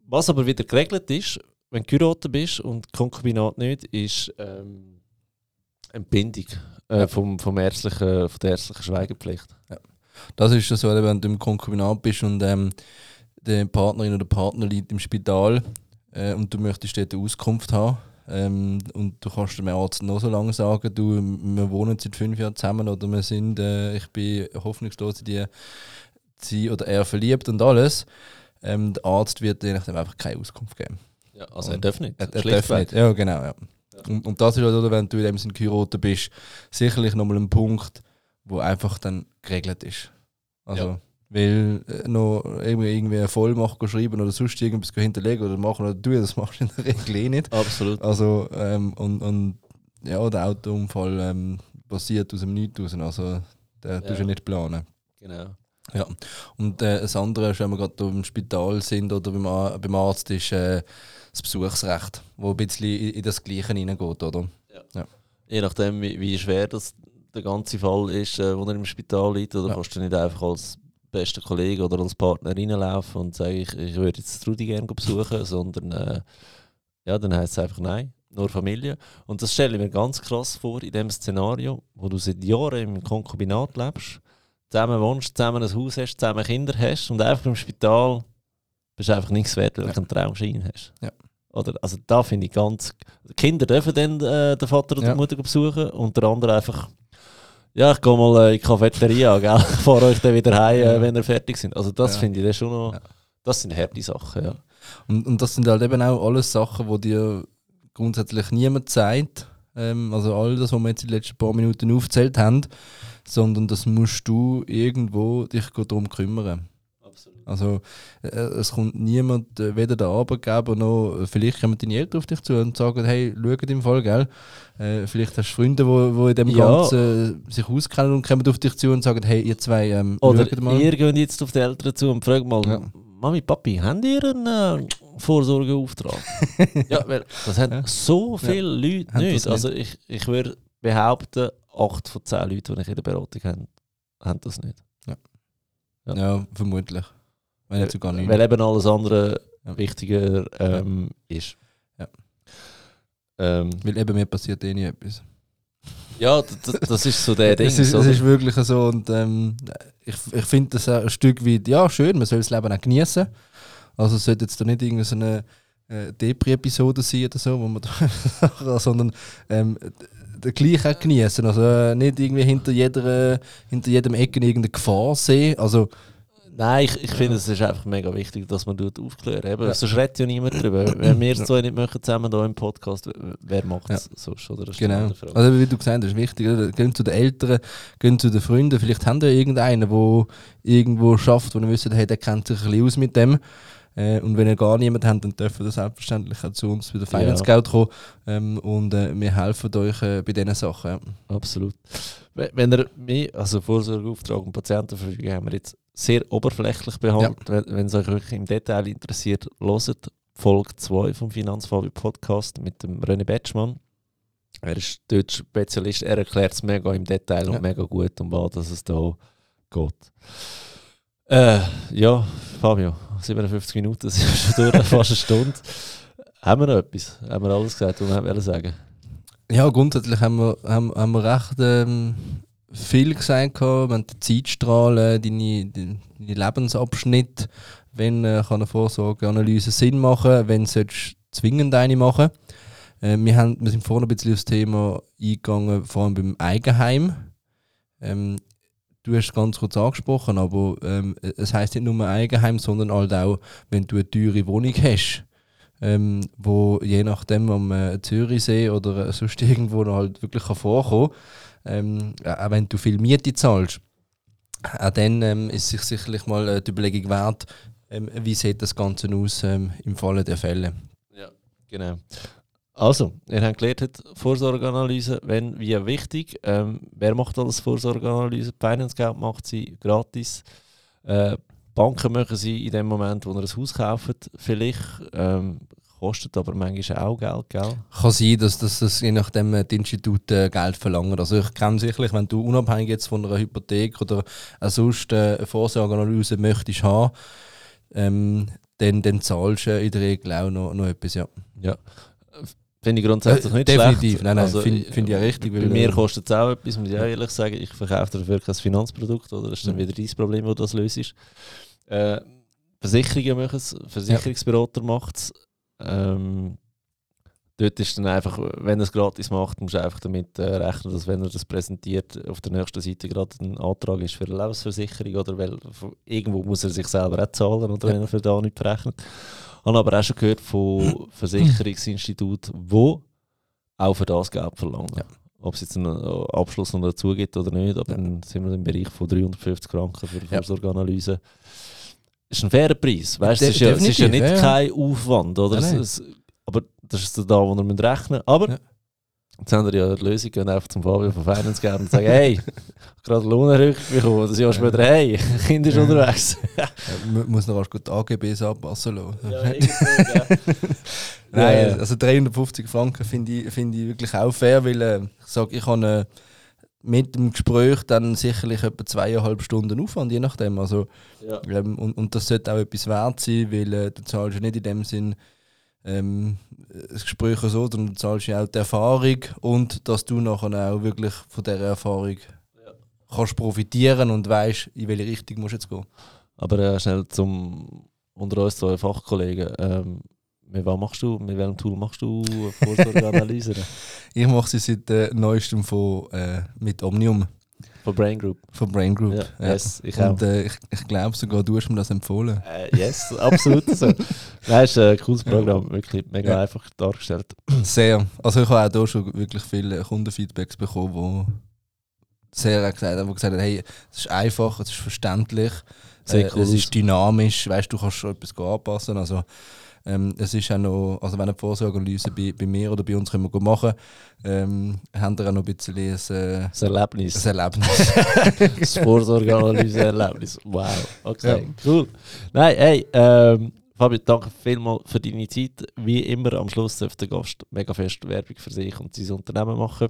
was aber wieder geregelt ist, wenn du geheiratet bist und Konkubinat nicht, ist Entbindung von der ärztlichen Schweigepflicht. Ja. Das ist so, wenn du im Konkubinat bist und die Partnerin oder Partner liegt im Spital und du möchtest dort eine Auskunft haben und du kannst dem Arzt noch so lange sagen, du, wir wohnen seit 5 Jahren zusammen oder wir sind, ich bin hoffnungslos in die, sie oder er verliebt und alles, der Arzt wird dir einfach keine Auskunft geben. Ja, also und er darf nicht. Er darf nicht, ja genau. Ja. Und das ist halt, wenn du in dem Sinn geheiratet bist, sicherlich nochmal ein Punkt, wo einfach dann geregelt ist. Also, weil noch irgendwie eine Vollmacht schreiben oder sonst irgendwas hinterlegen oder machen oder tun, das machst du in der Regel eh nicht. Absolut. Also, der Autounfall passiert aus dem Nichts raus, also da tust du nicht planen. Genau. Ja, und das andere ist, wenn wir gerade im Spital sind oder beim Arzt, ist das Besuchsrecht, das ein bisschen in das Gleiche hineingeht, oder? Ja. Je nachdem, wie schwer das der ganze Fall ist, wo er im Spital liegt, oder kannst du nicht einfach als bester Kollege oder als Partner reinlaufen und sagen, ich würde jetzt Rudi gerne besuchen, sondern dann heisst es einfach nein, nur Familie. Und das stelle ich mir ganz krass vor in dem Szenario, wo du seit Jahren im Konkubinat lebst, zusammen wohnst, zusammen ein Haus hast, zusammen Kinder hast und einfach im Spital bist du einfach nichts wert, weil du einen Traumschein hast. Ja. Oder, also da finde ich ganz... Kinder dürfen dann den Vater oder die Mutter besuchen und der andere einfach... Ja, ich gehe mal in die Cafeteria, gell? Ich fahre euch dann wieder heim, wenn ihr fertig sind. Also das finde ich dann schon noch... Ja. Das sind harte Sachen, ja. Und das sind halt eben auch alles Sachen, die dir grundsätzlich niemand zeigt. Also all das, was wir jetzt in den letzten paar Minuten aufgezählt haben. Sondern das musst du irgendwo dich darum kümmern. Also es kommt niemand, weder der Arbeitgeber noch, vielleicht kommen deine Eltern auf dich zu und sagen, hey, schau im Fall, gell? Vielleicht hast du Freunde, die in dem Ganzen sich auskennen und kommen auf dich zu und sagen, hey, ihr zwei, oder mal. Ihr geht jetzt auf die Eltern zu und fragt mal, Mami, Papi, habt ihr einen Vorsorgeauftrag? Ja, weil das haben so viele Leute nicht. Also ich würde behaupten, 8 von 10 Leuten, die ich in der Beratung habe, haben das nicht. Ja, vermutlich. Wenn nicht sogar nicht. Weil eben alles andere wichtiger ist. Ja. Weil eben mir passiert nie etwas. Ja, das ist so der Ding. Das ist wirklich so. Und ich finde das ein Stück weit schön, man soll das Leben auch genießen. Also es sollte jetzt da nicht irgendeine so Depri-Episode sein oder so, wo man sondern gleich auch genießen. Also nicht irgendwie hinter jedem Ecken irgendeine Gefahr sehen. Also, nein, ich finde, es ist einfach mega wichtig, dass man dort aufklärt. Sonst redet ja niemand drüber. Wenn wir es so nicht machen, zusammen hier im Podcast, wer macht es sonst? Oder? Genau. Also wie du gesagt hast, ist wichtig. Oder? Gehen zu den Eltern, gehen zu den Freunden. Vielleicht haben ja irgendeinen, der irgendwo schafft, wo ihr wisst, hey, der kennt sich ein bisschen aus mit dem. Und wenn ihr gar niemanden habt, dann dürft ihr selbstverständlich auch zu uns bei der Finance Scout kommen wir helfen euch bei diesen Sachen. Ja. Absolut. Wenn ihr mich, also Vorsorgeauftrag und Patientenverfügung, haben wir jetzt sehr oberflächlich behandelt. Ja. Wenn es euch wirklich im Detail interessiert, hört Folge 2 vom Finanzfabio-Podcast mit dem René Betschmann. Er ist Deutsch-Spezialist, er erklärt es mega im Detail und mega gut, um was es da geht. Fabio, 57 Minuten sind wir schon durch, fast eine Stunde. Haben wir noch etwas? Haben wir alles gesagt, was wir sagen? Ja, grundsätzlich haben wir recht viel gesagt. Wir haben die Zeitstrahlen, deine Lebensabschnitte, wenn kann eine Vorsorgeanalyse Sinn machen, wenn du zwingend eine machen solltest. Wir sind vorhin ein bisschen aufs Thema eingegangen, vor allem beim Eigenheim. Du hast es ganz kurz angesprochen, aber es heisst nicht nur Eigenheim, sondern halt auch, wenn du eine teure Wohnung hast, wo je nachdem am Zürichsee oder sonst irgendwo halt wirklich vorkommen kann, auch wenn du viel Miete zahlst. Auch dann ist sich sicherlich mal die Überlegung wert, wie sieht das Ganze aus im Falle der Fälle. Ja, genau. Also, ihr habt gelernt, Vorsorgeanalyse, wenn, wie wichtig. Wer macht alles Vorsorgeanalyse? FinanceGap macht sie gratis. Banken machen sie in dem Moment, wo ihr ein Haus kauft. Vielleicht kostet aber manchmal auch Geld, gell? Kann sein, dass das je nachdem die Institute Geld verlangen. Also ich kenne sicherlich, wenn du unabhängig jetzt von einer Hypothek oder sonst eine Vorsorgeanalyse möchtest haben, dann zahlst du in der Regel auch noch etwas, ja. Finde ich grundsätzlich nicht definitiv schlecht. Nein, also, finde ich auch richtig. Bei mir kostet es auch etwas, muss ich auch ehrlich sagen. Ich verkaufe dafür kein Finanzprodukt, oder das ist dann wieder dein Problem, wo das löst. Versicherungen machen es, Versicherungsberater macht es. Dort ist dann einfach, wenn er es gratis macht, musst du einfach damit rechnen, dass wenn er das präsentiert, auf der nächsten Seite gerade ein Antrag ist für eine Lebensversicherung, oder weil irgendwo muss er sich selber auch zahlen, oder wenn er für da nicht verrechnet. Ich habe aber auch schon gehört von Versicherungsinstituten, die auch für das Geld verlangen. Ja. Ob es jetzt einen Abschluss noch dazu gibt oder nicht, aber dann sind wir im Bereich von 350 Franken für die Vorsorgeanalyse. Das ist ein fairer Preis. Weißt, es ist ja nicht kein Aufwand. Oder? Aber das ist da, wo wir rechnen müssen. Aber jetzt haben wir ja die Lösung, gehen einfach zum Fabio von Finance geben und sagen, hey, ich habe gerade einen Lohnrückblick bekommen, das Jahr später, hey, Kind ist unterwegs. Muss noch erst gut AGBs anpassen lassen. Nein, also 350 Franken finde ich wirklich auch fair, weil ich sage, ich habe mit dem Gespräch dann sicherlich etwa 2,5 Stunden Aufwand, je nachdem. Also, ja. Und das sollte auch etwas wert sein, weil du zahlst ja nicht in dem Sinn das Gespräch so, sondern du zahlst ja auch die Erfahrung und dass du nachher auch wirklich von dieser Erfahrung kannst profitieren und weisst, in welche Richtung musst du jetzt gehen. Aber schnell zum unter uns zwei Fachkollegen. Mit welchem Tool machst du Vorsorgeanalyse? Ich mache sie seit neuestem mit Omnium. Von Brain Group. Ja, ja. Yes, ich auch. Und ich glaube sogar, du hast mir das empfohlen. Yes, absolut so. Nein, ist ein cooles Programm, wirklich mega einfach dargestellt. Sehr. Also ich habe auch hier schon wirklich viele Kundenfeedbacks bekommen, wo sehr gesagt haben, hey, es ist einfach, es ist verständlich, cool, es ist dynamisch, weißt, du kannst schon etwas anpassen. Also, es ist auch noch, also wenn ihr die Vorsorgeanalyse bei mir oder bei uns können wir machen, habt ihr auch noch ein bisschen ein Erlebnis. Das Vorsorgeanalyse-Erlebnis. Wow, okay, ja. Cool. Nein, hey, Fabio, danke vielmals für deine Zeit. Wie immer am Schluss darf der Gast mega fest Werbung für sich und sein Unternehmen machen.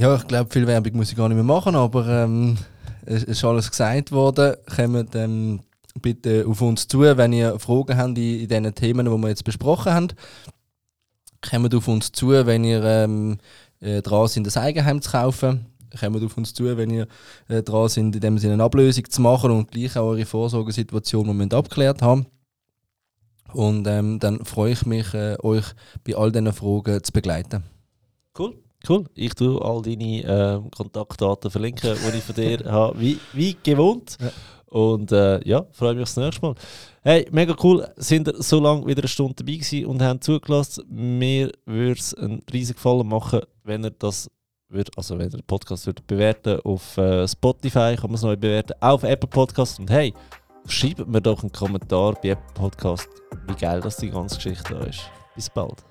Ja, ich glaube, viel Werbung muss ich gar nicht mehr machen, aber es ist alles gesagt worden. Kommt bitte auf uns zu, wenn ihr Fragen habt in diesen Themen, die wir jetzt besprochen haben. Kommt auf uns zu, wenn ihr dran sind, ein Eigenheim zu kaufen. Kommt auf uns zu, wenn ihr dran sind, in dem Sinne eine Ablösung zu machen und gleich auch eure Vorsorgesituation im Moment abgeklärt haben. Und dann freue ich mich, euch bei all diesen Fragen zu begleiten. Cool, ich tue all deine Kontaktdaten verlinken, die ich von dir habe, wie gewohnt. Ja. Und freue mich aufs nächste Mal. Hey, mega cool, sind ihr so lange wieder eine Stunde dabei gewesen und haben zugelassen. Mir würde es einen riesigen Gefallen machen, wenn ihr das wenn ihr den Podcast bewerten auf Spotify, kann man es neu bewerten, auf Apple Podcast. Und hey, schreibt mir doch einen Kommentar bei Apple Podcast, wie geil das die ganze Geschichte da ist. Bis bald.